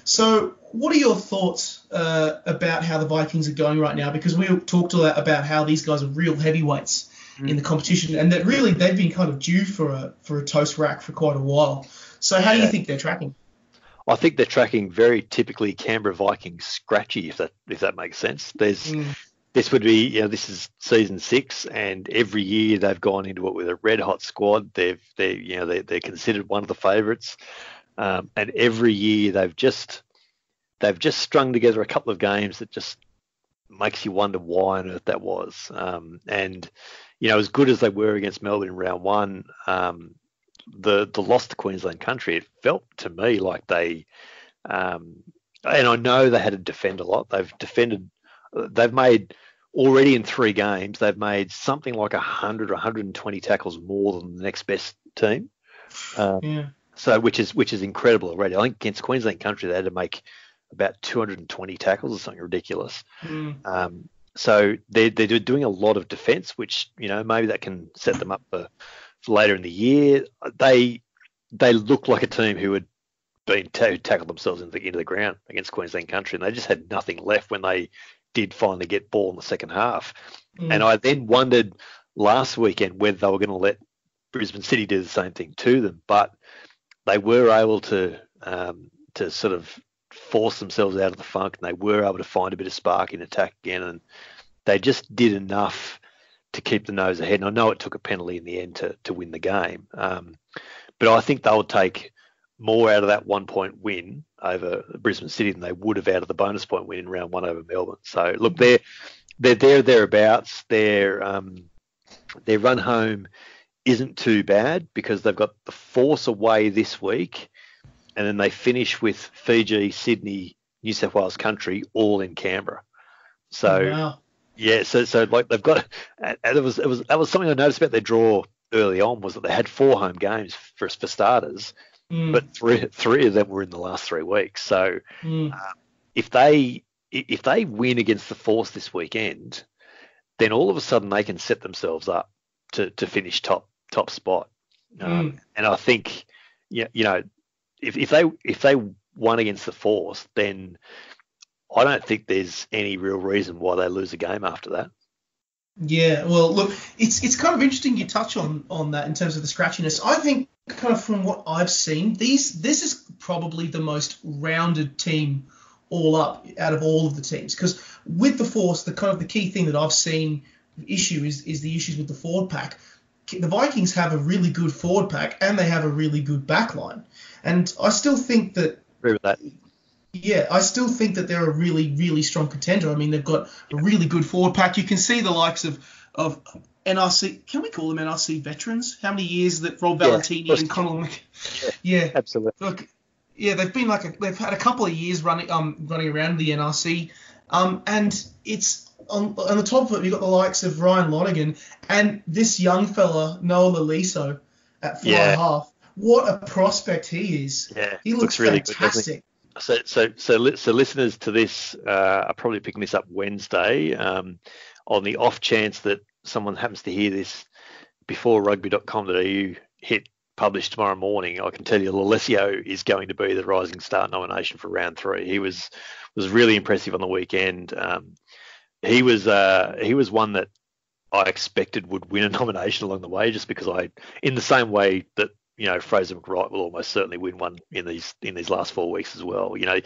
So what are your thoughts uh, about how the Vikings are going right now? Because we talked about how these guys are real heavyweights mm. in the competition, and that really they've been kind of due for a for a toast rack for quite a while. So how do you think they're tracking? I think they're tracking very typically Canberra Vikings scratchy, if that if that makes sense. There's mm. this would be, you know, this is season six, and every year they've gone into it with a red hot squad. They've they you know they they're considered one of the favourites, um, and every year they've just they've just strung together a couple of games that just makes you wonder why on earth that was. Um, and you know, as good as they were against Melbourne in round one. Um, The, the loss to Queensland Country, it felt to me like they, um, and I know they had to defend a lot. They've defended, they've made already in three games, they've made something like one hundred or one hundred twenty tackles more than the next best team. Um, yeah. So which is which is incredible already. I think against Queensland Country they had to make about two hundred twenty tackles or something ridiculous. Mm. Um, so they're, they're doing a lot of defence, which, you know, maybe that can set them up for, for later in the year. They they look like a team who had been t- tackled themselves into the, into the ground against Queensland Country, and they just had nothing left when they did finally get ball in the second half. Mm. And I then wondered last weekend whether they were going to let Brisbane City do the same thing to them, but they were able to um, to sort of force themselves out of the funk, and they were able to find a bit of spark in attack again, and they just did enough to keep the nose ahead. And I know it took a penalty in the end to, to win the game, um, but I think they'll take more out of that one-point win over Brisbane City than they would have out of the bonus point win in round one over Melbourne. So, look, they're, they're there, thereabouts. Their, um, their run home isn't too bad because they've got the Force away this week, and then they finish with Fiji, Sydney, New South Wales Country, all in Canberra. So, wow. yeah, so so like they've got, and it was it was that was something I noticed about their draw early on, was that they had four home games for for starters, mm. but three three of them were in the last three weeks. So, mm. um, if they if they win against the Force this weekend, then all of a sudden they can set themselves up to to finish top top spot. Um, mm. And I think, yeah, you know. If, if they if they won against the Force, then I don't think there's any real reason why they lose a game after that. Yeah, well, look, it's it's kind of interesting you touch on on that in terms of the scratchiness. I think kind of from what I've seen, these this is probably the most rounded team all up out of all of the teams, because with the Force, the kind of the key thing that I've seen issue is is the issues with the forward pack. The Vikings have a really good forward pack and they have a really good back line. And I still think that, agree with that. Yeah, I still think that they're a really, really strong contender. I mean, they've got a really good forward pack. You can see the likes of, of N R C. Can we call them N R C veterans? How many years that Rob Valentini yeah, and Connell? Yeah, absolutely. Look, yeah, they've been like a, they've had a couple of years running um running around the N R C, um and it's on, on the top of it. You've got the likes of Ryan Lonergan and this young fella Noah Lolesio at four yeah. and a half. What a prospect he is! Yeah, he looks, looks really fantastic. Good, so, so, so, so, listeners to this uh, are probably picking this up Wednesday. Um, on the off chance that someone happens to hear this before rugby dot com dot a u hit publish tomorrow morning, I can tell you Lolesio is going to be the Rising Star nomination for round three. He was was really impressive on the weekend. Um, he was uh, he was one that I expected would win a nomination along the way, just because I, in the same way that, you know, Fraser McWright will almost certainly win one in these in these last four weeks as well. You know,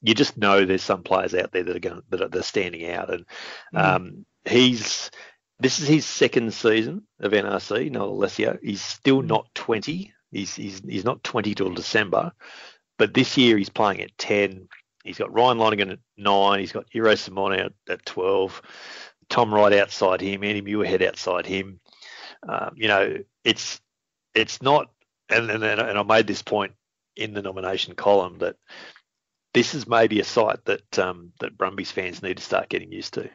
you just know there's some players out there that are going that are they're standing out, and mm. um, he's this is his second season of N R C. Noah Lolesio, he's still not twenty. He's he's he's not twenty till December, but this year he's playing at ten. He's got Ryan Lonergan at nine. He's got Eero Simon out at twelve. Tom Wright outside him. Andy Muirhead outside him. Um, you know, it's it's not. And, and and I made this point in the nomination column that this is maybe a site that um, that Brumbies fans need to start getting used to,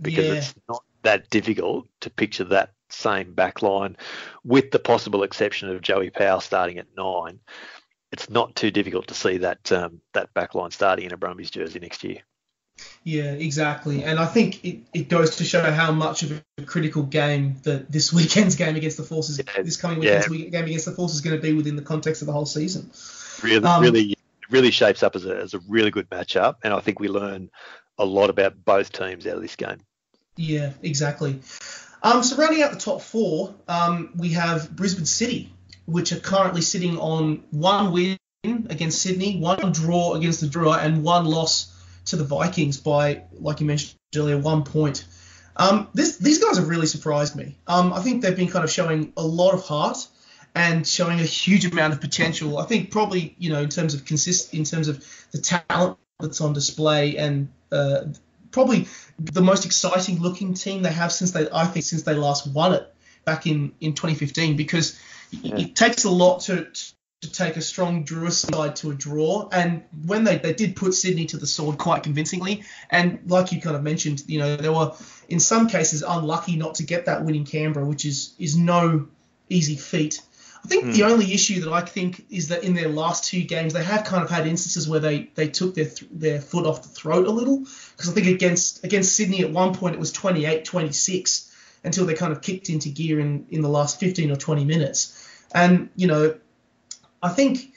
because yeah. it's not that difficult to picture that same back line, with the possible exception of Joey Powell starting at nine. It's not too difficult to see that um, that back line starting in a Brumbies jersey next year. Yeah, exactly. And I think it, it goes to show how much of a critical game that this weekend's game against the Force is, yeah, this coming weekend's yeah. game against the Force is going to be within the context of the whole season. Really, um, really, really shapes up as a, as a really good matchup. And I think we learn a lot about both teams out of this game. Yeah, exactly. Um, so rounding out the top four, um, we have Brisbane City, which are currently sitting on one win against Sydney, one draw against the Drua, and one loss to the Vikings by, like you mentioned earlier, one point. Um, this, these guys have really surprised me. Um, I think they've been kind of showing a lot of heart and showing a huge amount of potential. I think probably, you know, in terms of consist, in terms of the talent that's on display, and uh, probably the most exciting looking team they have since they, I think, since they last won it back in, in twenty fifteen, because yeah. it takes a lot to, to to take a strong Drua side to a draw, and when they, they did put Sydney to the sword quite convincingly, and like you kind of mentioned, you know, they were in some cases unlucky not to get that win in Canberra, which is is no easy feat. I think mm. the only issue that I think is that in their last two games, they have kind of had instances where they, they took their th- their foot off the throat a little, because I think against against Sydney at one point it was twenty-eight twenty-six until they kind of kicked into gear in, in the last fifteen or twenty minutes. And, you know, I think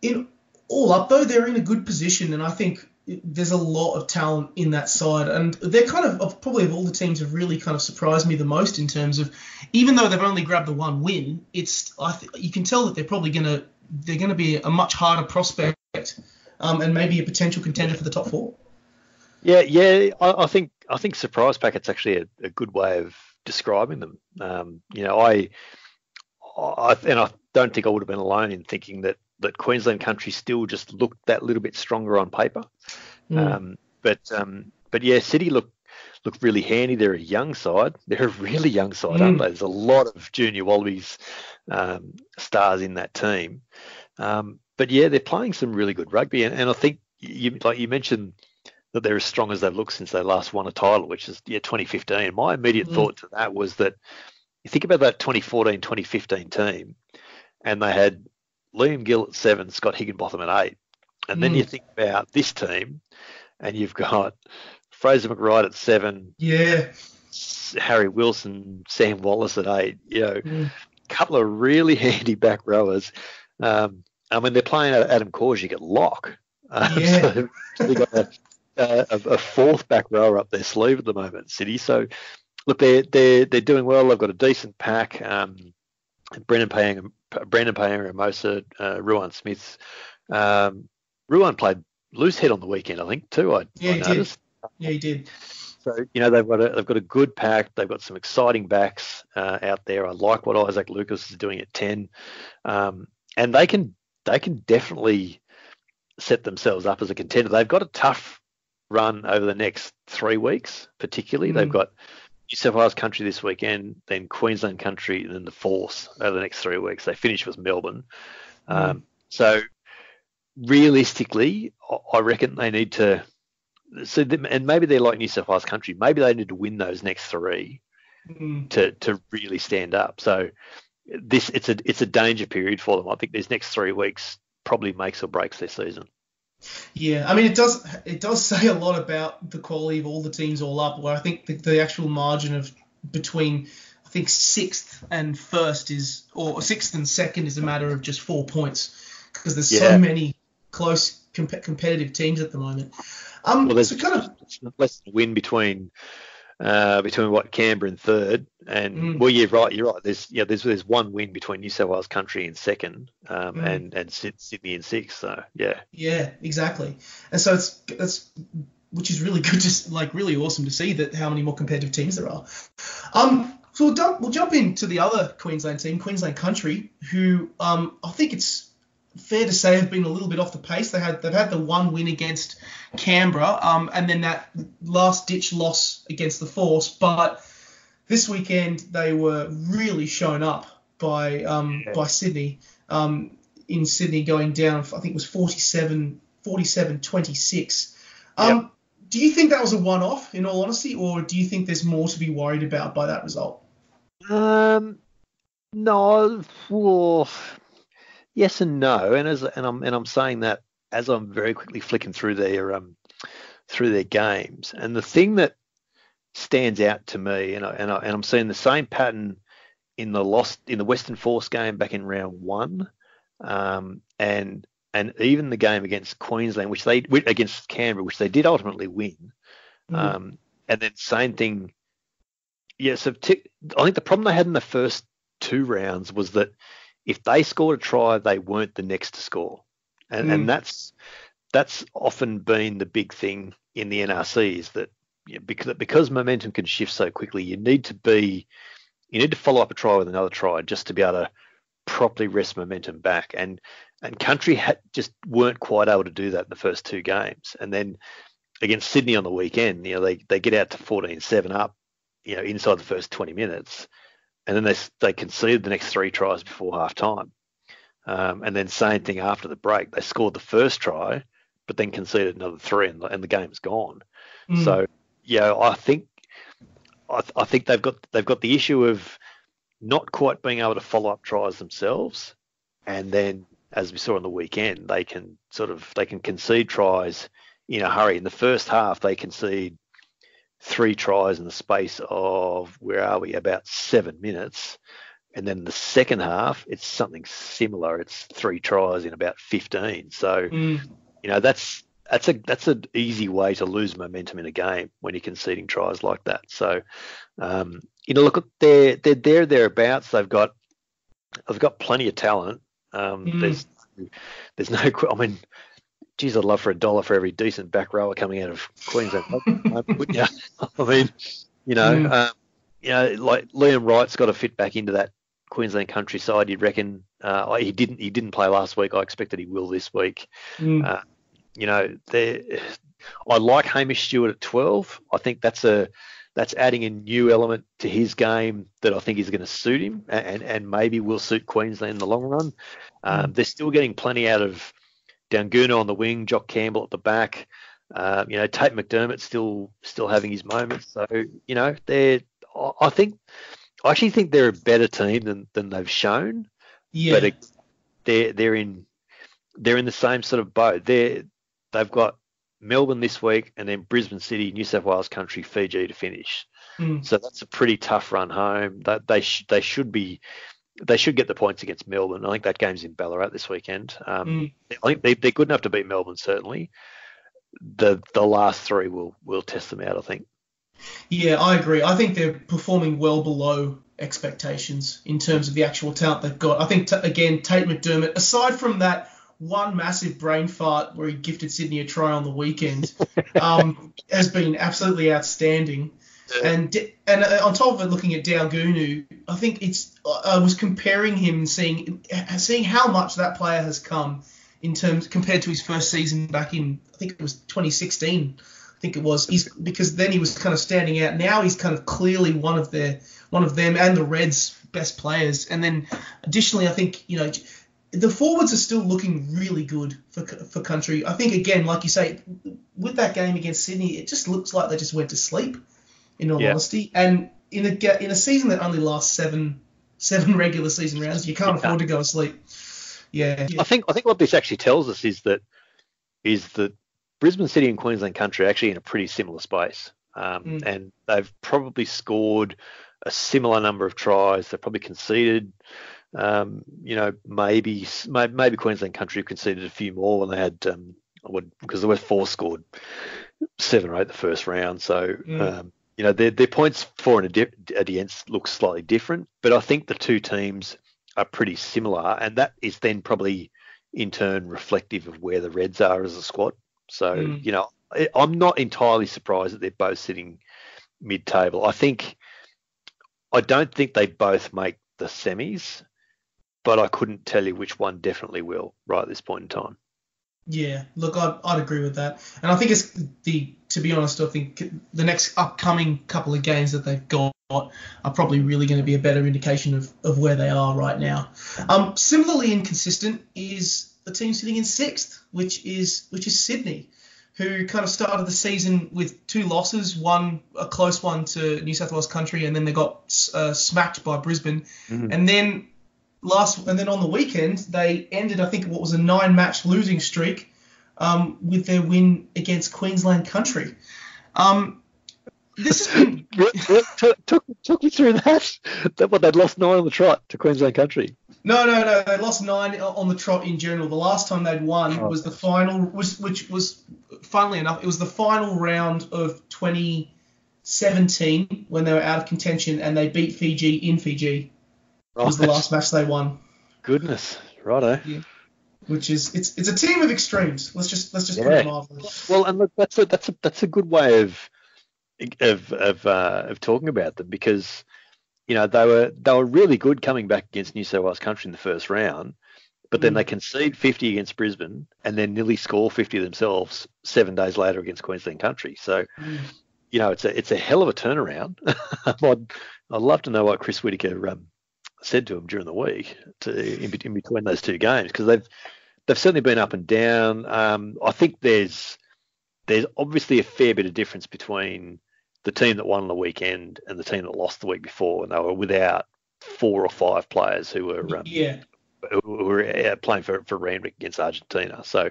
in all up, though, they're in a good position, and I think there's a lot of talent in that side, and they're kind of probably of all the teams have really kind of surprised me the most in terms of, even though they've only grabbed the one win, it's I th- you can tell that they're probably gonna they're gonna be a much harder prospect, um, and maybe a potential contender for the top four. Yeah, yeah, I, I think I think surprise packet's actually a, a good way of describing them. Um, you know, I, I and I don't think I would have been alone in thinking that. That Queensland Country still just looked that little bit stronger on paper, mm. um, but um, but yeah, City look look really handy. They're a young side. They're a really young side, mm. aren't they? There's a lot of junior Wallabies um, stars in that team, um, but yeah, they're playing some really good rugby. And, and I think you, like you mentioned, that they're as strong as they've looked since they last won a title, which is yeah twenty fifteen. My immediate mm. thought to that was that you think about that twenty fourteen twenty fifteen team, and they had Liam Gill at seven, Scott Higginbotham at eight. And then mm. you think about this team, and you've got Fraser McWright at seven, yeah, Harry Wilson, Sam Wallace at eight, you know, a mm. couple of really handy back rowers. Um, I mean, they're playing Adam Korzik at lock. Um, yeah. So they've got a, a, a fourth back rower up their sleeve at the moment, City. So, look, they're, they're, they're doing well. They've got a decent pack. Um, Brendan Payne. Brandon Payne-Ramosa, uh, Ruan Smith. Um, Ruan played loose head on the weekend, I think, too. I, yeah, I he noticed. did. Yeah, he did. So, you know, they've got a, they've got a good pack. They've got some exciting backs uh, out there. I like what Isaac Lucas is doing at ten. Um, and they can they can definitely set themselves up as a contender. They've got a tough run over the next three weeks, particularly. Mm. They've got New South Wales Country this weekend, then Queensland Country, and then the Force over the next three weeks. They finish with Melbourne. Um, so realistically, I reckon they need to so – and maybe they're like New South Wales Country. Maybe they need to win those next three mm. to to really stand up. So this it's a it's a danger period for them. I think these next three weeks probably makes or breaks their season. Yeah, I mean, it does it does say a lot about the quality of all the teams all up, where I think the, the actual margin of between, I think, sixth and first is, or sixth and second is a matter of just four points, because there's yeah. so many close comp- competitive teams at the moment. Um, well, there's so kind of less than a win between, uh, between what, Canberra and third, and, mm. well, you're right, you're right. There's yeah, there's there's one win between New South Wales Country and second, um, mm. and and Sydney and sixth. So yeah. Yeah, exactly. And so it's that's which is really good, just like really awesome to see that how many more competitive teams there are. Um, so we'll jump we'll jump into the other Queensland team, Queensland Country, who um I think it's fair to say have been a little bit off the pace. They had they've had the one win against Canberra, um, and then that last ditch loss against the Force, but this weekend, they were really shown up by um, yeah. by Sydney, um, in Sydney going down, I think it was forty-seven twenty-six. Um, yep. Do you think that was a one-off, in all honesty, or do you think there's more to be worried about by that result? Um, no, well, yes and no, and as and I'm and I'm saying that as I'm very quickly flicking through their um through their games, and the thing that stands out to me, and I, and, I, and I'm seeing the same pattern in the lost in the Western Force game back in round one, um, and and even the game against Queensland, which they against Canberra, which they did ultimately win, mm-hmm. um, and then same thing. Yeah, so t- I think the problem they had in the first two rounds was that if they scored a try, they weren't the next to score, and mm. and that's that's often been the big thing in the N R C is that. Yeah, because because momentum can shift so quickly, you need to be you need to follow up a try with another try just to be able to properly wrest momentum back. And and Country had, just weren't quite able to do that in the first two games. And then against Sydney on the weekend, you know, they they get out to fourteen seven up, you know, inside the first twenty minutes, and then they they conceded the next three tries before half time. Um, and then same thing after the break, they scored the first try, but then conceded another three, and, and the game's gone. Mm. So. Yeah, I think I, th- I think they've got they've got the issue of not quite being able to follow up tries themselves, and then, as we saw on the weekend, they can sort of they can concede tries in a hurry. In the first half, they concede three tries in the space of where are we about seven minutes, and then the second half, it's something similar. It's three tries in about fifteen. So, mm. you know, that's that's a that's an easy way to lose momentum in a game when you're conceding tries like that. So, um, you know, look, they're they're there thereabouts. They've got they've got plenty of talent. Um, mm. There's there's no. I mean, geez, I'd love for a dollar for every decent back rower coming out of Queensland. Wouldn't you? I mean, you know, mm. um, you know, like Liam Wright's got to fit back into that Queensland countryside. You'd reckon uh, he didn't he didn't play last week. I expected he will this week. Mm. Uh, you know, I like Hamish Stewart at twelve. I think that's a that's adding a new element to his game that I think is going to suit him and, and maybe will suit Queensland in the long run. Um, they're still getting plenty out of Danguna on the wing, Jock Campbell at the back. Uh, you know, Tate McDermott still still having his moments. So, you know, they're I think I actually think they're a better team than, than they've shown. Yeah. But it, they're they're in they're in the same sort of boat. They're they've got Melbourne this week, and then Brisbane City, New South Wales Country, Fiji to finish. Mm. So that's a pretty tough run home. That they sh- they should be they should get the points against Melbourne. I think that game's in Ballarat this weekend. Um, mm. I think they, they're good enough to beat Melbourne. Certainly, the the last three will will test them out, I think. Yeah, I agree. I think they're performing well below expectations in terms of the actual talent they've got. I think t- again, Tate McDermott, aside from that one massive brain fart where he gifted Sydney a try on the weekend, um, has been absolutely outstanding. And and on top of it, looking at Dalgunu, I think it's I was comparing him and seeing seeing how much that player has come in terms compared to his first season back in I think it was twenty sixteen. I think it was he's, because then he was kind of standing out. Now he's kind of clearly one of their one of them and the Reds' best players. And then additionally, I think you know. The forwards are still looking really good for for Country. I think, again, like you say, with that game against Sydney, it just looks like they just went to sleep, in all yeah. honesty. And in a in a season that only lasts seven seven regular season rounds, you can't yeah. afford to go to sleep. Yeah, yeah. I think I think what this actually tells us is that is that Brisbane City and Queensland Country are actually in a pretty similar space, um, mm. and they've probably scored a similar number of tries. They've probably conceded. Um, you know, maybe maybe Queensland Country conceded a few more when they had um, would because the West Force scored seven or eight the first round. So mm. um, you know, their their points for and against looks slightly different, but I think the two teams are pretty similar, and that is then probably in turn reflective of where the Reds are as a squad. So mm. you know, I'm not entirely surprised that they're both sitting mid-table. I think I don't think they both make the semis. But I couldn't tell you which one definitely will right at this point in time. Yeah, look, I'd, I'd agree with that. And I think it's the, to be honest, I think the next upcoming couple of games that they've got are probably really going to be a better indication of, of where they are right now. Um, similarly inconsistent is the team sitting in sixth, which is which is Sydney, who kind of started the season with two losses, one a close one to New South Wales Country, and then they got uh, smacked by Brisbane. Mm-hmm. And then... Last and then on the weekend they ended, I think, what was a nine-match losing streak um, with their win against Queensland Country. Um, this has been took, took, took me through that. That what they'd lost nine on the trot to Queensland Country. No, no, no. They lost nine on the trot in general. The last time they'd won oh. was the final, which, which was, funnily enough, it was the final round of twenty seventeen when they were out of contention and they beat Fiji in Fiji. It was the last match they won. Goodness, righto. Yeah. Which is it's it's a team of extremes. Let's just let's just yeah. put it marvelous. Well, and look, that's a that's a that's a good way of of of uh, of talking about them because you know they were they were really good coming back against New South Wales Country in the first round, but then mm. they concede fifty against Brisbane and then nearly score fifty themselves seven days later against Queensland Country. So. Mm. You know, it's a it's a hell of a turnaround. I'd I'd love to know what Chris Whittaker um, said to him during the week to in, in between those two games because they've they've certainly been up and down. Um, I think there's there's obviously a fair bit of difference between the team that won on the weekend and the team that lost the week before, and they were without four or five players who were um, yeah. who were playing for, for Randwick against Argentina. So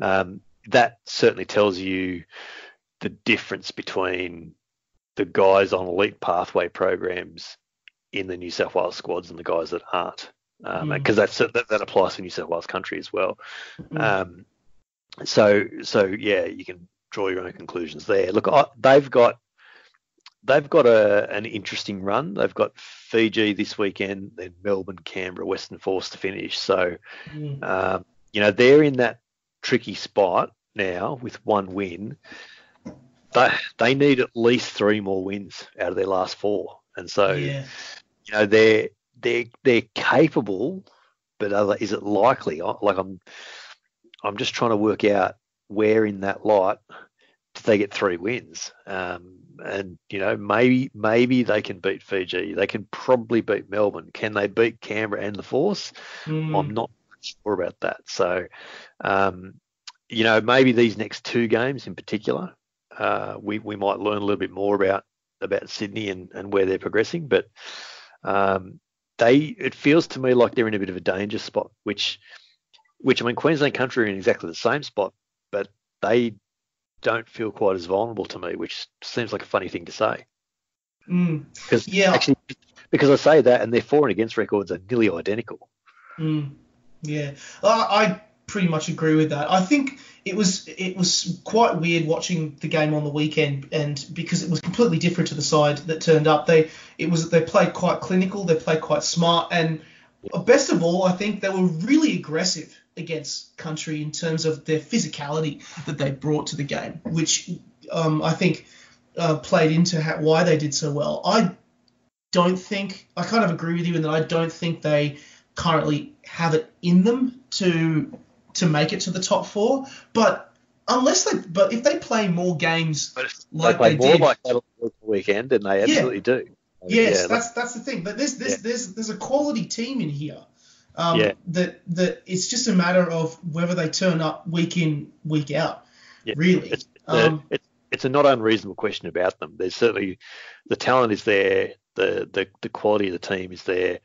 um, that certainly tells you the difference between the guys on elite pathway programs in the New South Wales squads and the guys that aren't, because um, mm. that's that, that applies to New South Wales Country as well. Mm. Um, so so yeah, you can draw your own conclusions there. Look, I, they've got they've got a an interesting run. They've got Fiji this weekend, then Melbourne, Canberra, Western Force to finish. So mm. um, you know they're in that tricky spot now with one win. They they need at least three more wins out of their last four, and so yeah. you know they're they they're capable, but are, is it likely? Like I'm I'm just trying to work out where in that lot do they get three wins, um, and you know maybe maybe they can beat Fiji, they can probably beat Melbourne. Can they beat Canberra and the Force? Mm. I'm not sure about that. So um, you know maybe these next two games in particular. Uh, we, we might learn a little bit more about about Sydney and, and where they're progressing, but um, they it feels to me like they're in a bit of a danger spot, which which I mean Queensland Country are in exactly the same spot, but they don't feel quite as vulnerable to me, which seems like a funny thing to say. Mm. Because yeah. actually, because I say that, and their for and against records are nearly identical. Mm. Yeah, I, I pretty much agree with that. I think. It was it was quite weird watching the game on the weekend, and because it was completely different to the side that turned up. They it was they played quite clinical, they played quite smart, and best of all, I think they were really aggressive against Country in terms of their physicality that they brought to the game, which um, I think uh, played into how, why they did so well. I don't think I kind of agree with you in that I don't think they currently have it in them to. to make it to the top four, but unless they, but if they play more games like they, they more did, like that on the weekend, and they absolutely yeah. do. Yes, yeah, that's that's the thing. But there's there's yeah. there's there's a quality team in here. Um, yeah. That that it's just a matter of whether they turn up week in week out. Yeah. Really, it's, um, it's it's a not unreasonable question about them. There's certainly the talent is there, the the the quality of the team is there.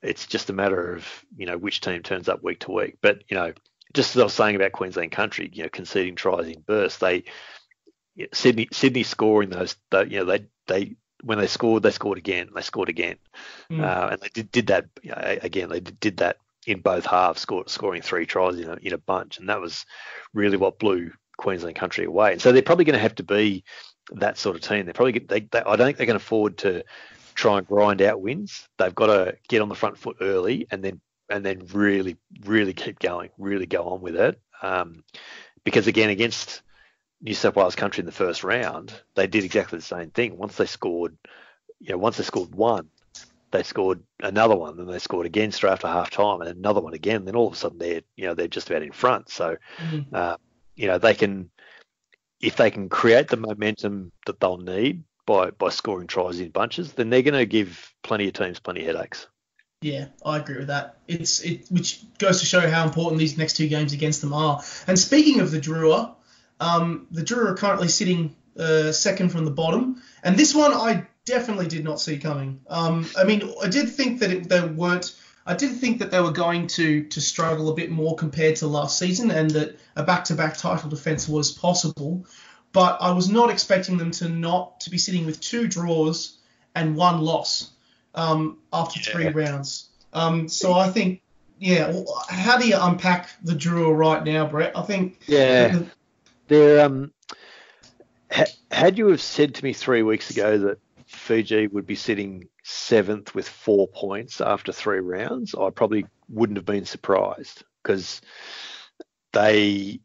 It's just a matter of you know which team turns up week to week. But you know. Just as I was saying about Queensland Country, you know, conceding tries in bursts, they Sydney Sydney scoring those, they, you know, they they when they scored, they scored again, they scored again, mm. uh, and they did, did that you know, again. They did, did that in both halves, scored, scoring three tries in a, in a bunch, and that was really what blew Queensland Country away. And so they're probably going to have to be that sort of team. They're probably get, they, they I don't think they can afford to try and grind out wins. They've got to get on the front foot early, and then. And then really, really keep going, really go on with it. Um, because, again, against New South Wales Country in the first round, they did exactly the same thing. Once they scored, you know, once they scored one, they scored another one, then they scored again straight after half time and another one again. Then all of a sudden they're, you know, they're just about in front. So, mm-hmm. uh, you know, they can, if they can create the momentum that they'll need by, by scoring tries in bunches, then they're going to give plenty of teams plenty of headaches. Yeah, I agree with that. It's it, which goes to show how important these next two games against them are. And speaking of the Drua, um, the Drua are currently sitting uh, second from the bottom, and this one I definitely did not see coming. Um, I mean, I did think that it, they weren't. I did think that they were going to to struggle a bit more compared to last season, and that a back-to-back title defence was possible. But I was not expecting them to not to be sitting with two draws and one loss. Um, after yeah. three rounds. Um, so I think, yeah, how do you unpack the Drua right now, Brett? I think... Yeah, the, they're... Um, ha, had you have said to me three weeks ago that Fiji would be sitting seventh with four points after three rounds, I probably wouldn't have been surprised because they...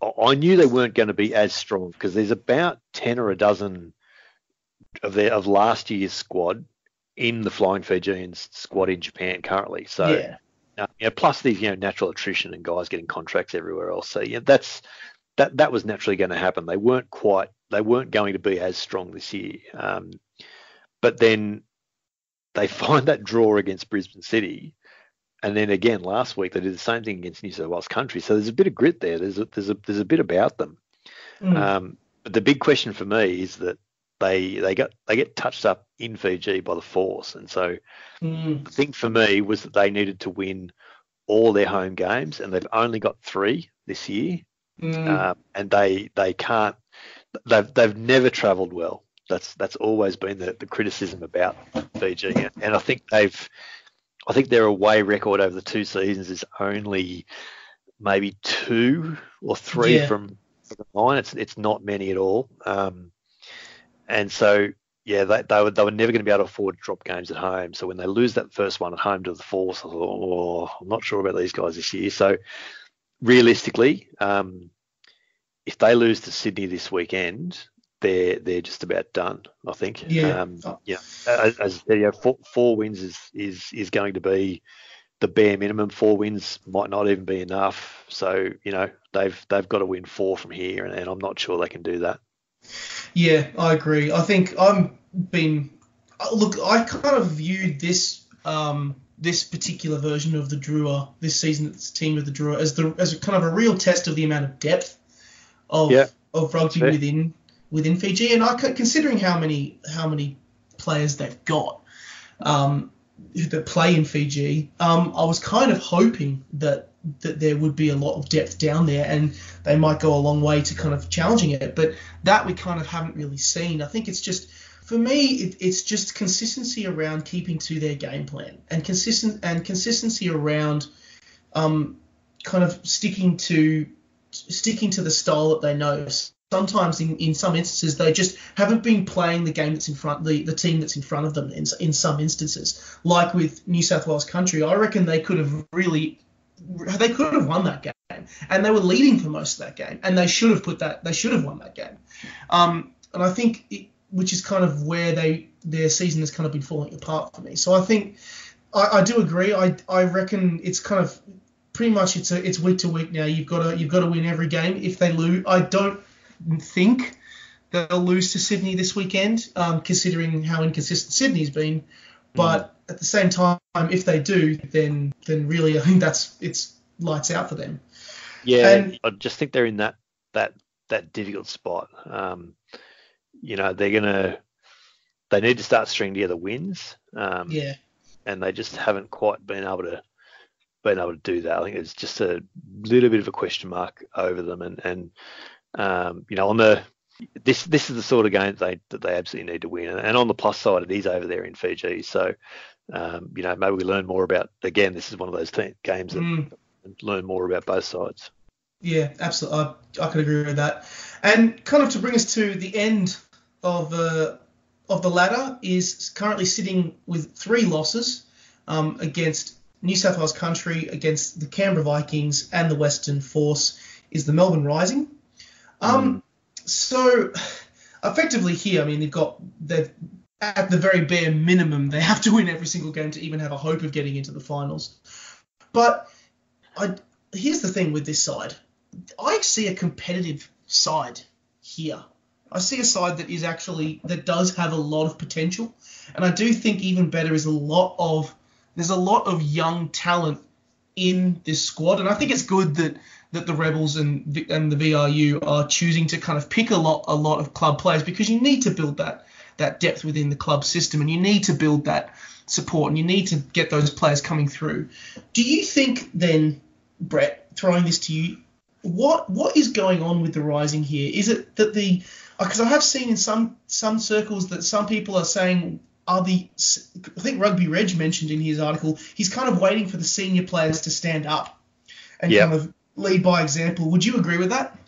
I knew they weren't going to be as strong because there's about ten or a dozen of their of last year's squad in the Flying Fijians squad in Japan currently. So, yeah. uh, you know, plus the you know, natural attrition and guys getting contracts everywhere else. So, yeah, that's that that was naturally going to happen. They weren't quite, they weren't going to be as strong this year. Um, but then they find that draw against Brisbane City. And then again, last week, they did the same thing against New South Wales Country. So there's a bit of grit there. There's a, there's a, there's a bit about them. Mm. Um, but the big question for me is that they they got they get touched up in Fiji by the Force, and so mm. the thing for me was that they needed to win all their home games, and they've only got three this year, mm. um, and they they can't they've they've never travelled well. That's that's always been the, the criticism about Fiji, and I think they've I think their away record over the two seasons is only maybe two or three yeah. from the line. It's it's not many at all. Um, and so, yeah, they, they, were, they were never going to be able to afford to drop games at home. So when they lose that first one at home to the Force, I thought, oh, I'm not sure about these guys this year. So realistically, um, if they lose to Sydney this weekend, they're they're just about done, I think. Yeah. Um, yeah. As, as you know, four, four wins is, is is going to be the bare minimum. Four wins might not even be enough. So, you know, they've they've got to win four from here, and, and I'm not sure they can do that. Yeah, I agree. I think I'm been look. I kind of viewed this um, this particular version of the Drua this season, this team of the Drua, as the as a kind of a real test of the amount of depth of yeah. of rugby yeah. within within Fiji, and I considering how many how many players they've got um, that play in Fiji, um, I was kind of hoping that that there would be a lot of depth down there, and they might go a long way to kind of challenging it. But that we kind of haven't really seen. I think it's just, for me, it, it's just consistency around keeping to their game plan, and consistent and consistency around um, kind of sticking to sticking to the style that they know. Sometimes in, in some instances, they just haven't been playing the game that's in front, the, the team that's in front of them in, in some instances. Like with New South Wales Country, I reckon they could have really... They could have won that game, and they were leading for most of that game, and they should have put that. They should have won that game, um, and I think, it, which is kind of where they their season has kind of been falling apart for me. So I think I, I do agree. I I reckon it's kind of pretty much it's a, it's week to week now. You've got to you've got to win every game. If they lose, I don't think they'll lose to Sydney this weekend, um, considering how inconsistent Sydney's been, but. Mm. At the same time, if they do, then then really I think that's it's lights out for them. Yeah, and I just think they're in that that that difficult spot. Um, you know, they're gonna they need to start stringing together wins. Um, yeah, and they just haven't quite been able to been able to do that. I think it's just a little bit of a question mark over them, and and um, you know, on the This this is the sort of game that they that they absolutely need to win, and on the plus side, it is over there in Fiji. So, um, you know, maybe we learn more about. Again, this is one of those te- games that mm. learn more about both sides. Yeah, absolutely. I I could agree with that. And kind of to bring us to the end of uh, of the ladder is currently sitting with three losses um, against New South Wales Country, against the Canberra Vikings, and the Western Force is the Melbourne Rising. Um. Mm. So, effectively here, I mean, they've got, they've, at the very bare minimum, they have to win every single game to even have a hope of getting into the finals. But I, here's the thing with this side. I see a competitive side here. I see a side that is actually, that does have a lot of potential. And I do think even better is a lot of, there's a lot of young talent in this squad. And I think it's good that that the Rebels and and the V R U are choosing to kind of pick a lot a lot of club players, because you need to build that that depth within the club system, and you need to build that support, and you need to get those players coming through. Do you think then, Brett, throwing this to you, what what is going on with the Rising here? Is it that the because I have seen in some some circles that some people are saying are the I think Rugby Reg mentioned in his article he's kind of waiting for the senior players to stand up and yep. kind of lead by example. Would you agree with that?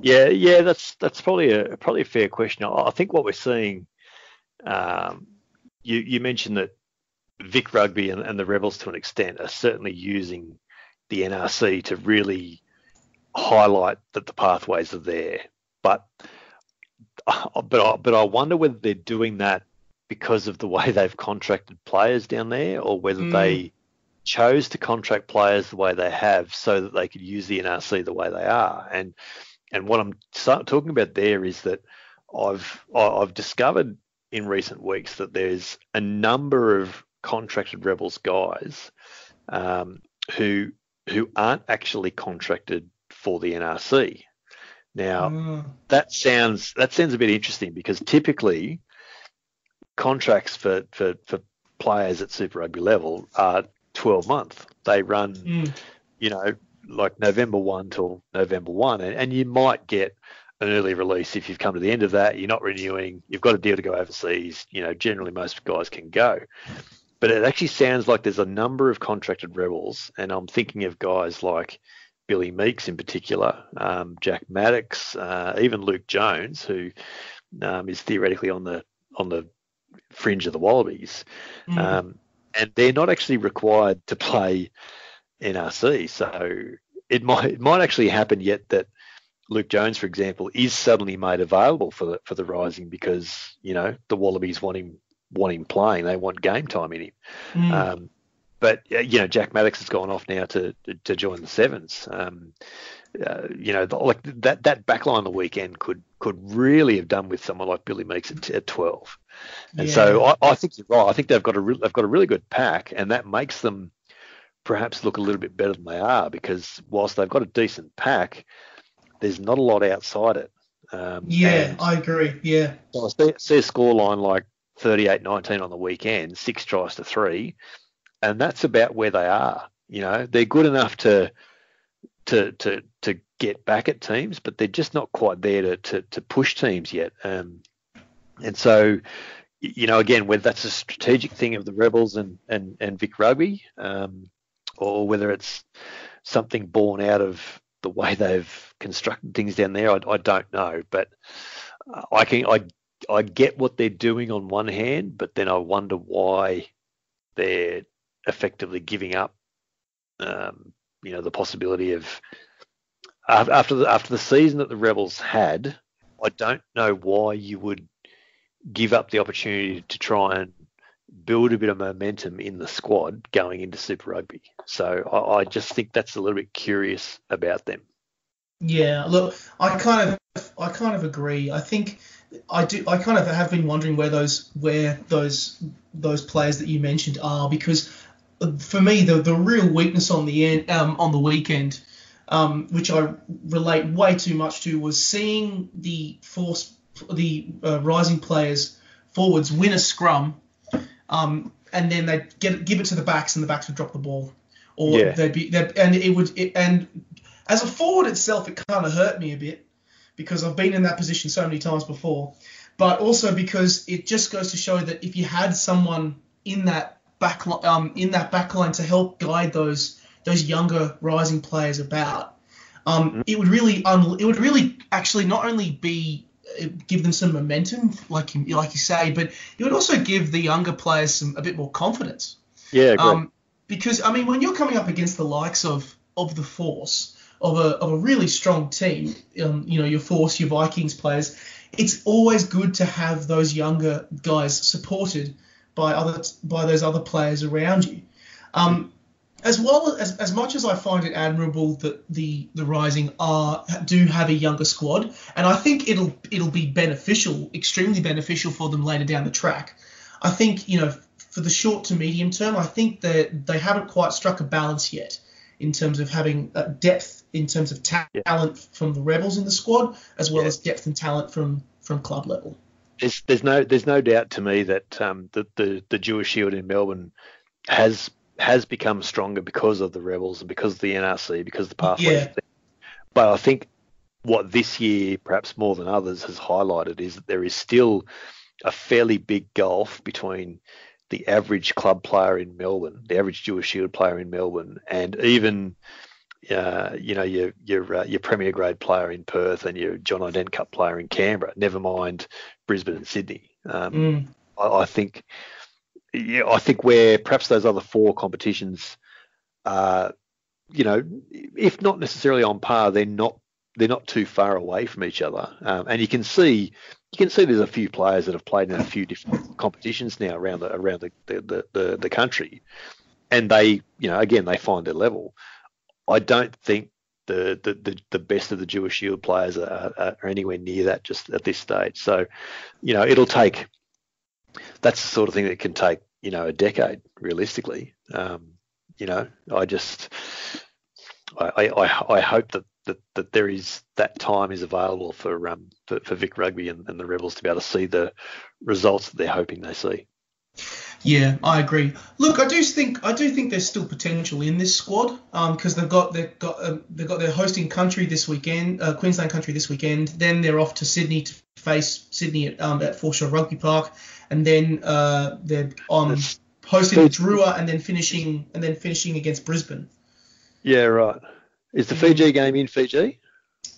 Yeah, yeah, that's that's probably a probably a fair question. I, I think what we're seeing, um, you you mentioned that Vic Rugby and, and the Rebels to an extent are certainly using the N R C to really highlight that the pathways are there. But but I, but I wonder whether they're doing that because of the way they've contracted players down there, or whether mm. they chose to contract players the way they have so that they could use the N R C the way they are. And and what I'm talking about there is that I've I've discovered in recent weeks that there's a number of contracted Rebels guys um, who who aren't actually contracted for the N R C. Now, mm. that sounds that sounds a bit interesting, because typically contracts for, for, for players at Super Rugby level are twelve month. They run, mm. you know, like November first till November first, and, and you might get an early release if you've come to the end of that, you're not renewing, you've got a deal to go overseas, you know, generally most guys can go. But it actually sounds like there's a number of contracted rebels, and I'm thinking of guys like Billy Meeks in particular, um, Jack Maddox, uh, even Luke Jones, who um, is theoretically on the on the fringe of the Wallabies. Mm. Um, and they're not actually required to play N R C. So it might it might actually happen yet that Luke Jones, for example, is suddenly made available for the, for the Rising because, you know, the Wallabies want him want him playing. They want game time in him. Mm. Um, but, you know, Jack Maddox has gone off now to to join the Sevens. Um, uh, you know, the, like that that backline the weekend could could really have done with someone like Billy Meeks at, at twelve. And yeah. so I, I think you're right. I think they've got a re- they've got a really good pack, and that makes them perhaps look a little bit better than they are, because whilst they've got a decent pack, there's not a lot outside it. Um, yeah, I agree. Yeah. So I see, see a scoreline like thirty-eight nineteen on the weekend, six tries to three, and that's about where they are. You know, they're good enough to to to to get back at teams, but they're just not quite there to to, to push teams yet. Um, and so, you know, again, whether that's a strategic thing of the Rebels and and and Vic Rugby, um, or whether it's something born out of the way they've constructed things down there, I, I don't know, but I can I I get what they're doing on one hand, but then I wonder why they're effectively giving up, um, you know, the possibility of after the, after the season that the Rebels had. I don't know why you would give up the opportunity to try and build a bit of momentum in the squad going into Super Rugby. So I, I just think that's a little bit curious about them. Yeah, look, I kind of, I kind of agree. I think I do. I kind of have been wondering where those, where those, those players that you mentioned are, because for me the the real weakness on the end, um, on the weekend, um, which I relate way too much to, was seeing the force, the uh, rising players forwards win a scrum. Um, and then they get give it to the backs, and the backs would drop the ball, or yeah. they'd be they'd, and it would it, and as a forward itself, it kind of hurt me a bit, because I've been in that position so many times before, but also because it just goes to show that if you had someone in that back um in that backline to help guide those those younger rising players about, um mm-hmm. it would really un- it would really actually not only be give them some momentum, like you, like you say, but it would also give the younger players some a bit more confidence. Yeah, great. Um, because, I mean, when you're coming up against the likes of, of the Force, of a of a really strong team, um, you know, your Force, your Vikings players, it's always good to have those younger guys supported by other by those other players around you. Um, as well as as much as I find it admirable that the the Rising are do have a younger squad, and I think it'll it'll be beneficial, extremely beneficial for them later down the track. I think, you know, for the short to medium term, I think that they haven't quite struck a balance yet in terms of having depth in terms of ta- yeah. talent from the Rebels in the squad, as well yeah. as depth and talent from from club level. There's, there's no there's no doubt to me that um, the, the the Jewish Shield in Melbourne has. has become stronger because of the Rebels and because of the N R C, because of the pathway. Yeah. But I think what this year, perhaps more than others, has highlighted is that there is still a fairly big gulf between the average club player in Melbourne, the average Jewish Shield player in Melbourne, and even, uh, you know, your your uh, your Premier Grade player in Perth and your John O'Dent Cup player in Canberra, never mind Brisbane and Sydney. Um, mm. I, I think... Yeah, I think where perhaps those other four competitions are, you know, if not necessarily on par, they're not they're not too far away from each other. Um, and you can see you can see there's a few players that have played in a few different competitions now around the around the the, the, the country, and they, you know, again, they find their level. I don't think the the, the, the best of the Jewish Shield players are, are anywhere near that just at this stage. So, you know, it'll take. That's the sort of thing that can take, you know, a decade realistically. Um, you know, I just, I, I, I hope that that that there is that time is available for um for, for Vic Rugby and, and the Rebels to be able to see the results that they're hoping they see. Yeah, I agree. Look, I do think I do think there's still potential in this squad because um, they've got they've got um, they've got their hosting country this weekend, uh, Queensland Country this weekend. Then they're off to Sydney to face Sydney at, um, at Foreshore Rugby Park, and then uh, they're on um, hosting the Drua and then finishing and then finishing against Brisbane. Yeah, right. Is the Fiji game in Fiji?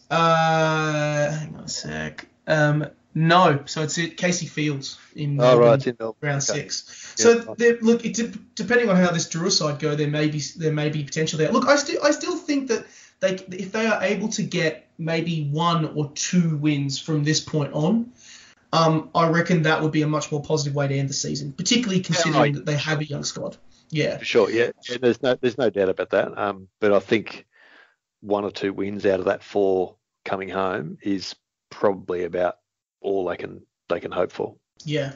Uh, hang on a sec. Um, No, so it's at Casey Fields in, oh, right. in, in round okay. six. Yeah. So look, it, depending on how this Drua side go, there may be there may be potential there. Look, I still I still think that they if they are able to get maybe one or two wins from this point on, um, I reckon that would be a much more positive way to end the season, particularly considering yeah, right. that they have a young squad. Yeah, for sure. Yeah, yeah, there's no there's no doubt about that. Um, but I think one or two wins out of that four coming home is probably about all they can they can hope for. Yeah.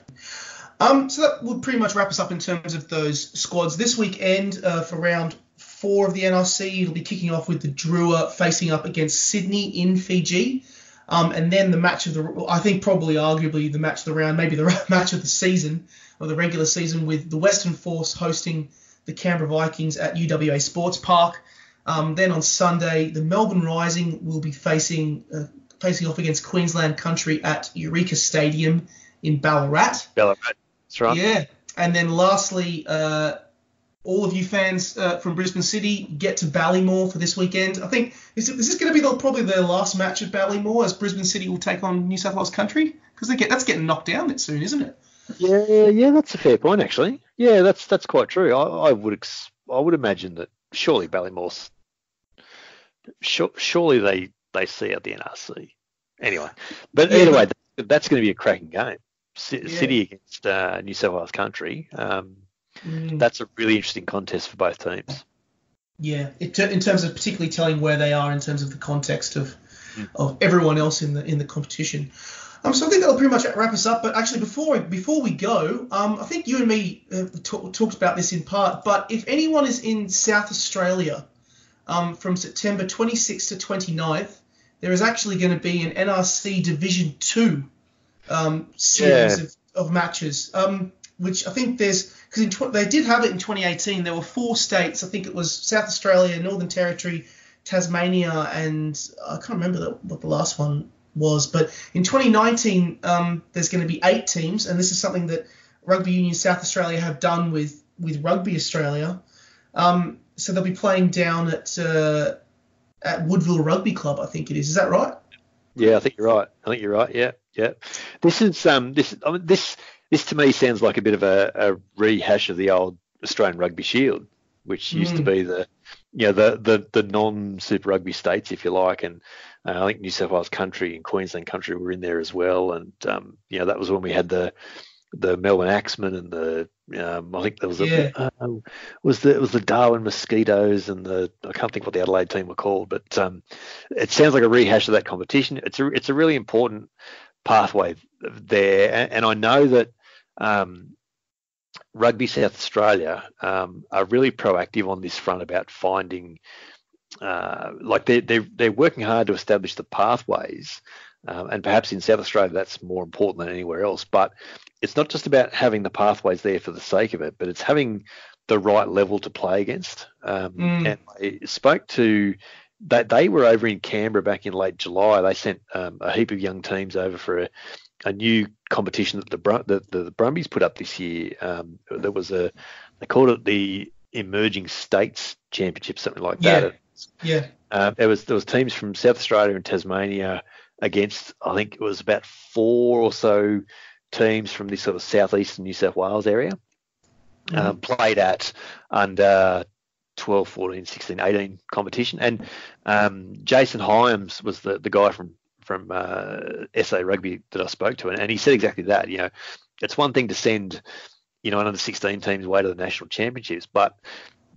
Um, so that would pretty much wrap us up in terms of those squads. This weekend uh, for round four of the N R C, it'll be kicking off with the Drua facing up against Sydney in Fiji. Um, and then the match of the, I think probably arguably the match of the round, maybe the match of the season or the regular season with the Western Force hosting the Canberra Vikings at U W A Sports Park. Um, then on Sunday, the Melbourne Rising will be facing uh, facing off against Queensland Country at Eureka Stadium in Ballarat. Ballarat, that's right. Yeah. And then lastly, uh, all of you fans uh, from Brisbane City, get to Ballymore for this weekend. I think is, is this going to be the, probably their last match at Ballymore as Brisbane City will take on New South Wales Country? Because they get that's getting knocked down soon, isn't it? Yeah, yeah, that's a fair point, actually. Yeah, that's that's quite true. I, I would ex- I would imagine that surely Ballymore's sure, surely they... they see at the N R C. Anyway, but yeah. anyway, that's, that's going to be a cracking game. C- yeah. City against uh, New South Wales Country. Um, mm. That's a really interesting contest for both teams. Yeah, it, in terms of particularly telling where they are in terms of the context of mm. of everyone else in the in the competition. Um, so I think that'll pretty much wrap us up. But actually, before before we go, um, I think you and me uh, t- talked about this in part. But if anyone is in South Australia um, from September twenty-sixth to twenty-ninth. There is actually going to be an N R C Division Two um, series yeah. of, of matches, um, which I think there's because tw- they did have it in twenty eighteen. There were four states. I think it was South Australia, Northern Territory, Tasmania, and I can't remember the, what the last one was. But in twenty nineteen, um, there's going to be eight teams, and this is something that Rugby Union South Australia have done with with Rugby Australia. Um, so they'll be playing down at. Uh, At Woodville Rugby Club, I think it is. Is that right? Yeah, I think you're right. I think you're right. Yeah, yeah. This is um, this. I mean, this this to me sounds like a bit of a, a rehash of the old Australian Rugby Shield, which used mm. to be the, you know, the the the non-Super Rugby states, if you like, and uh, I think New South Wales Country and Queensland Country were in there as well, and um, you know, that was when we had the the Melbourne Axemen and the um, I think there was a, yeah. um, was the it was the Darwin Mosquitoes and the I can't think what the Adelaide team were called, but um, it sounds like a rehash of that competition. It's a it's a really important pathway there, and, and I know that um, Rugby South Australia um, are really proactive on this front about finding uh, like they they they're working hard to establish the pathways. Um, and perhaps in South Australia, that's more important than anywhere else. But it's not just about having the pathways there for the sake of it, but it's having the right level to play against. Um, mm. And I spoke to that they, they were over in Canberra back in late July. They sent um, a heap of young teams over for a, a new competition that the, Brum, the, the, the Brumbies put up this year. Um, there was a they called it the Emerging States Championship, something like yeah. that. Yeah. Um, there was there was teams from South Australia and Tasmania. Against, I think it was about four or so teams from this sort of southeastern New South Wales area, mm-hmm. um, played at under twelve, fourteen, sixteen, eighteen competition. And um, Jason Hyams was the, the guy from, from uh, S A Rugby that I spoke to, and, and he said exactly that. You know, it's one thing to send, you know, an under sixteen teams away to the national championships, but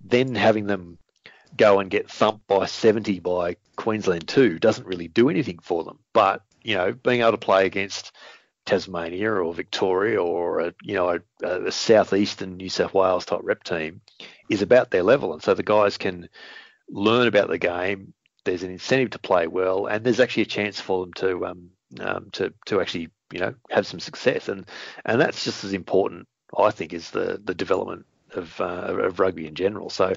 then having them go and get thumped by seventy by Queensland two doesn't really do anything for them. But, you know, being able to play against Tasmania or Victoria or, a, you know, a, a southeastern New South Wales type rep team is about their level. And so the guys can learn about the game, there's an incentive to play well, and there's actually a chance for them to um, um, to to actually you know have some success, and and that's just as important, I think, is the the development of uh, of rugby in general. So,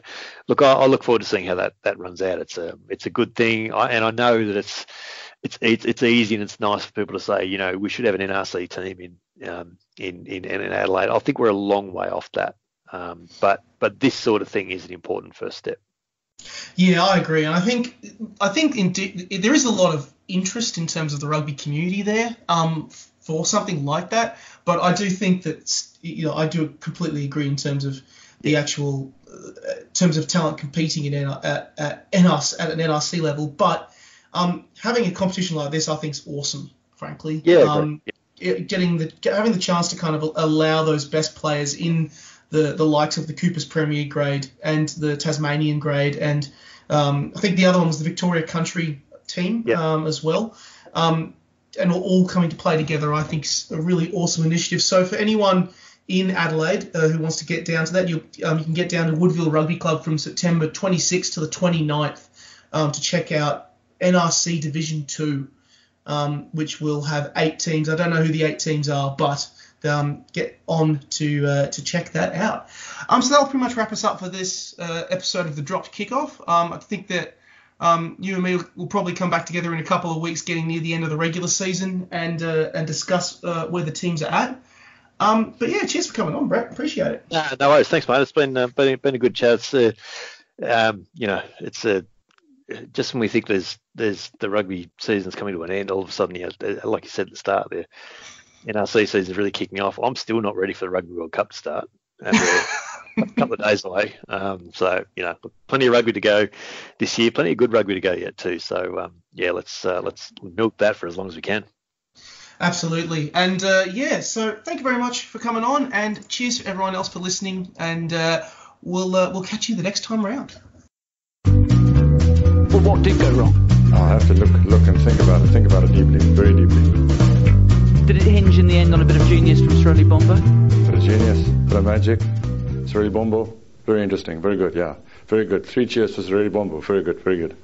look, I, I look forward to seeing how that, that runs out. It's a it's a good thing, I, and I know that it's it's it's it's easy and it's nice for people to say, you know, we should have an N R C team in um, in, in in Adelaide. I think we're a long way off that, um, but but this sort of thing is an important first step. Yeah, I agree, and I think I think indeed, there is a lot of interest in terms of the rugby community there um, for something like that. But I do think that, you know, I do completely agree in terms of the actual uh, terms of talent competing in N R, at, at, N R C, at an N R C level. But um, having a competition like this, I think, is awesome. Frankly, yeah, um, yeah. getting the having the chance to kind of allow those best players in. The, the likes of the Cooper's Premier grade and the Tasmanian grade, and um, I think the other one was the Victoria Country team yep. um, as well, um, and all coming to play together, I think, is a really awesome initiative. So for anyone in Adelaide uh, who wants to get down to that, you, um, you can get down to Woodville Rugby Club from September twenty-sixth to the twenty-ninth um, to check out N R C Division two, um, which will have eight teams. I don't know who the eight teams are, but... Um, get on to uh, to check that out. Um, so that'll pretty much wrap us up for this uh, episode of the Dropped Kickoff. Um, I think that um, you and me will, will probably come back together in a couple of weeks, getting near the end of the regular season, and uh, and discuss uh, where the teams are at. Um, but yeah, cheers for coming on, Brett. Appreciate it. No, no worries. Thanks, mate. It's been uh, been, been a good chat. It's, uh, um, you know, it's a uh, just when we think there's there's the rugby season's coming to an end, all of a sudden, you know, like you said at the start there. N R C season is really kicking off. I'm still not ready for the Rugby World Cup to start. And we're a couple of days away. Um, so, you know, plenty of rugby to go this year. Plenty of good rugby to go yet too. So, um, yeah, let's uh, let's milk that for as long as we can. Absolutely. And, uh, yeah, so thank you very much for coming on. And cheers for everyone else for listening. And uh, we'll uh, we'll catch you the next time around. Well, what did go wrong? I'll have to look, look and think about it. Think about it deeply, very deeply. Did it hinge in the end on a bit of genius from Sorelli Bombo? Bit of genius, bit of magic. Sorelli Bombo, very interesting, very good, yeah. Very good. Three cheers for Sorelli Bombo, very good, very good.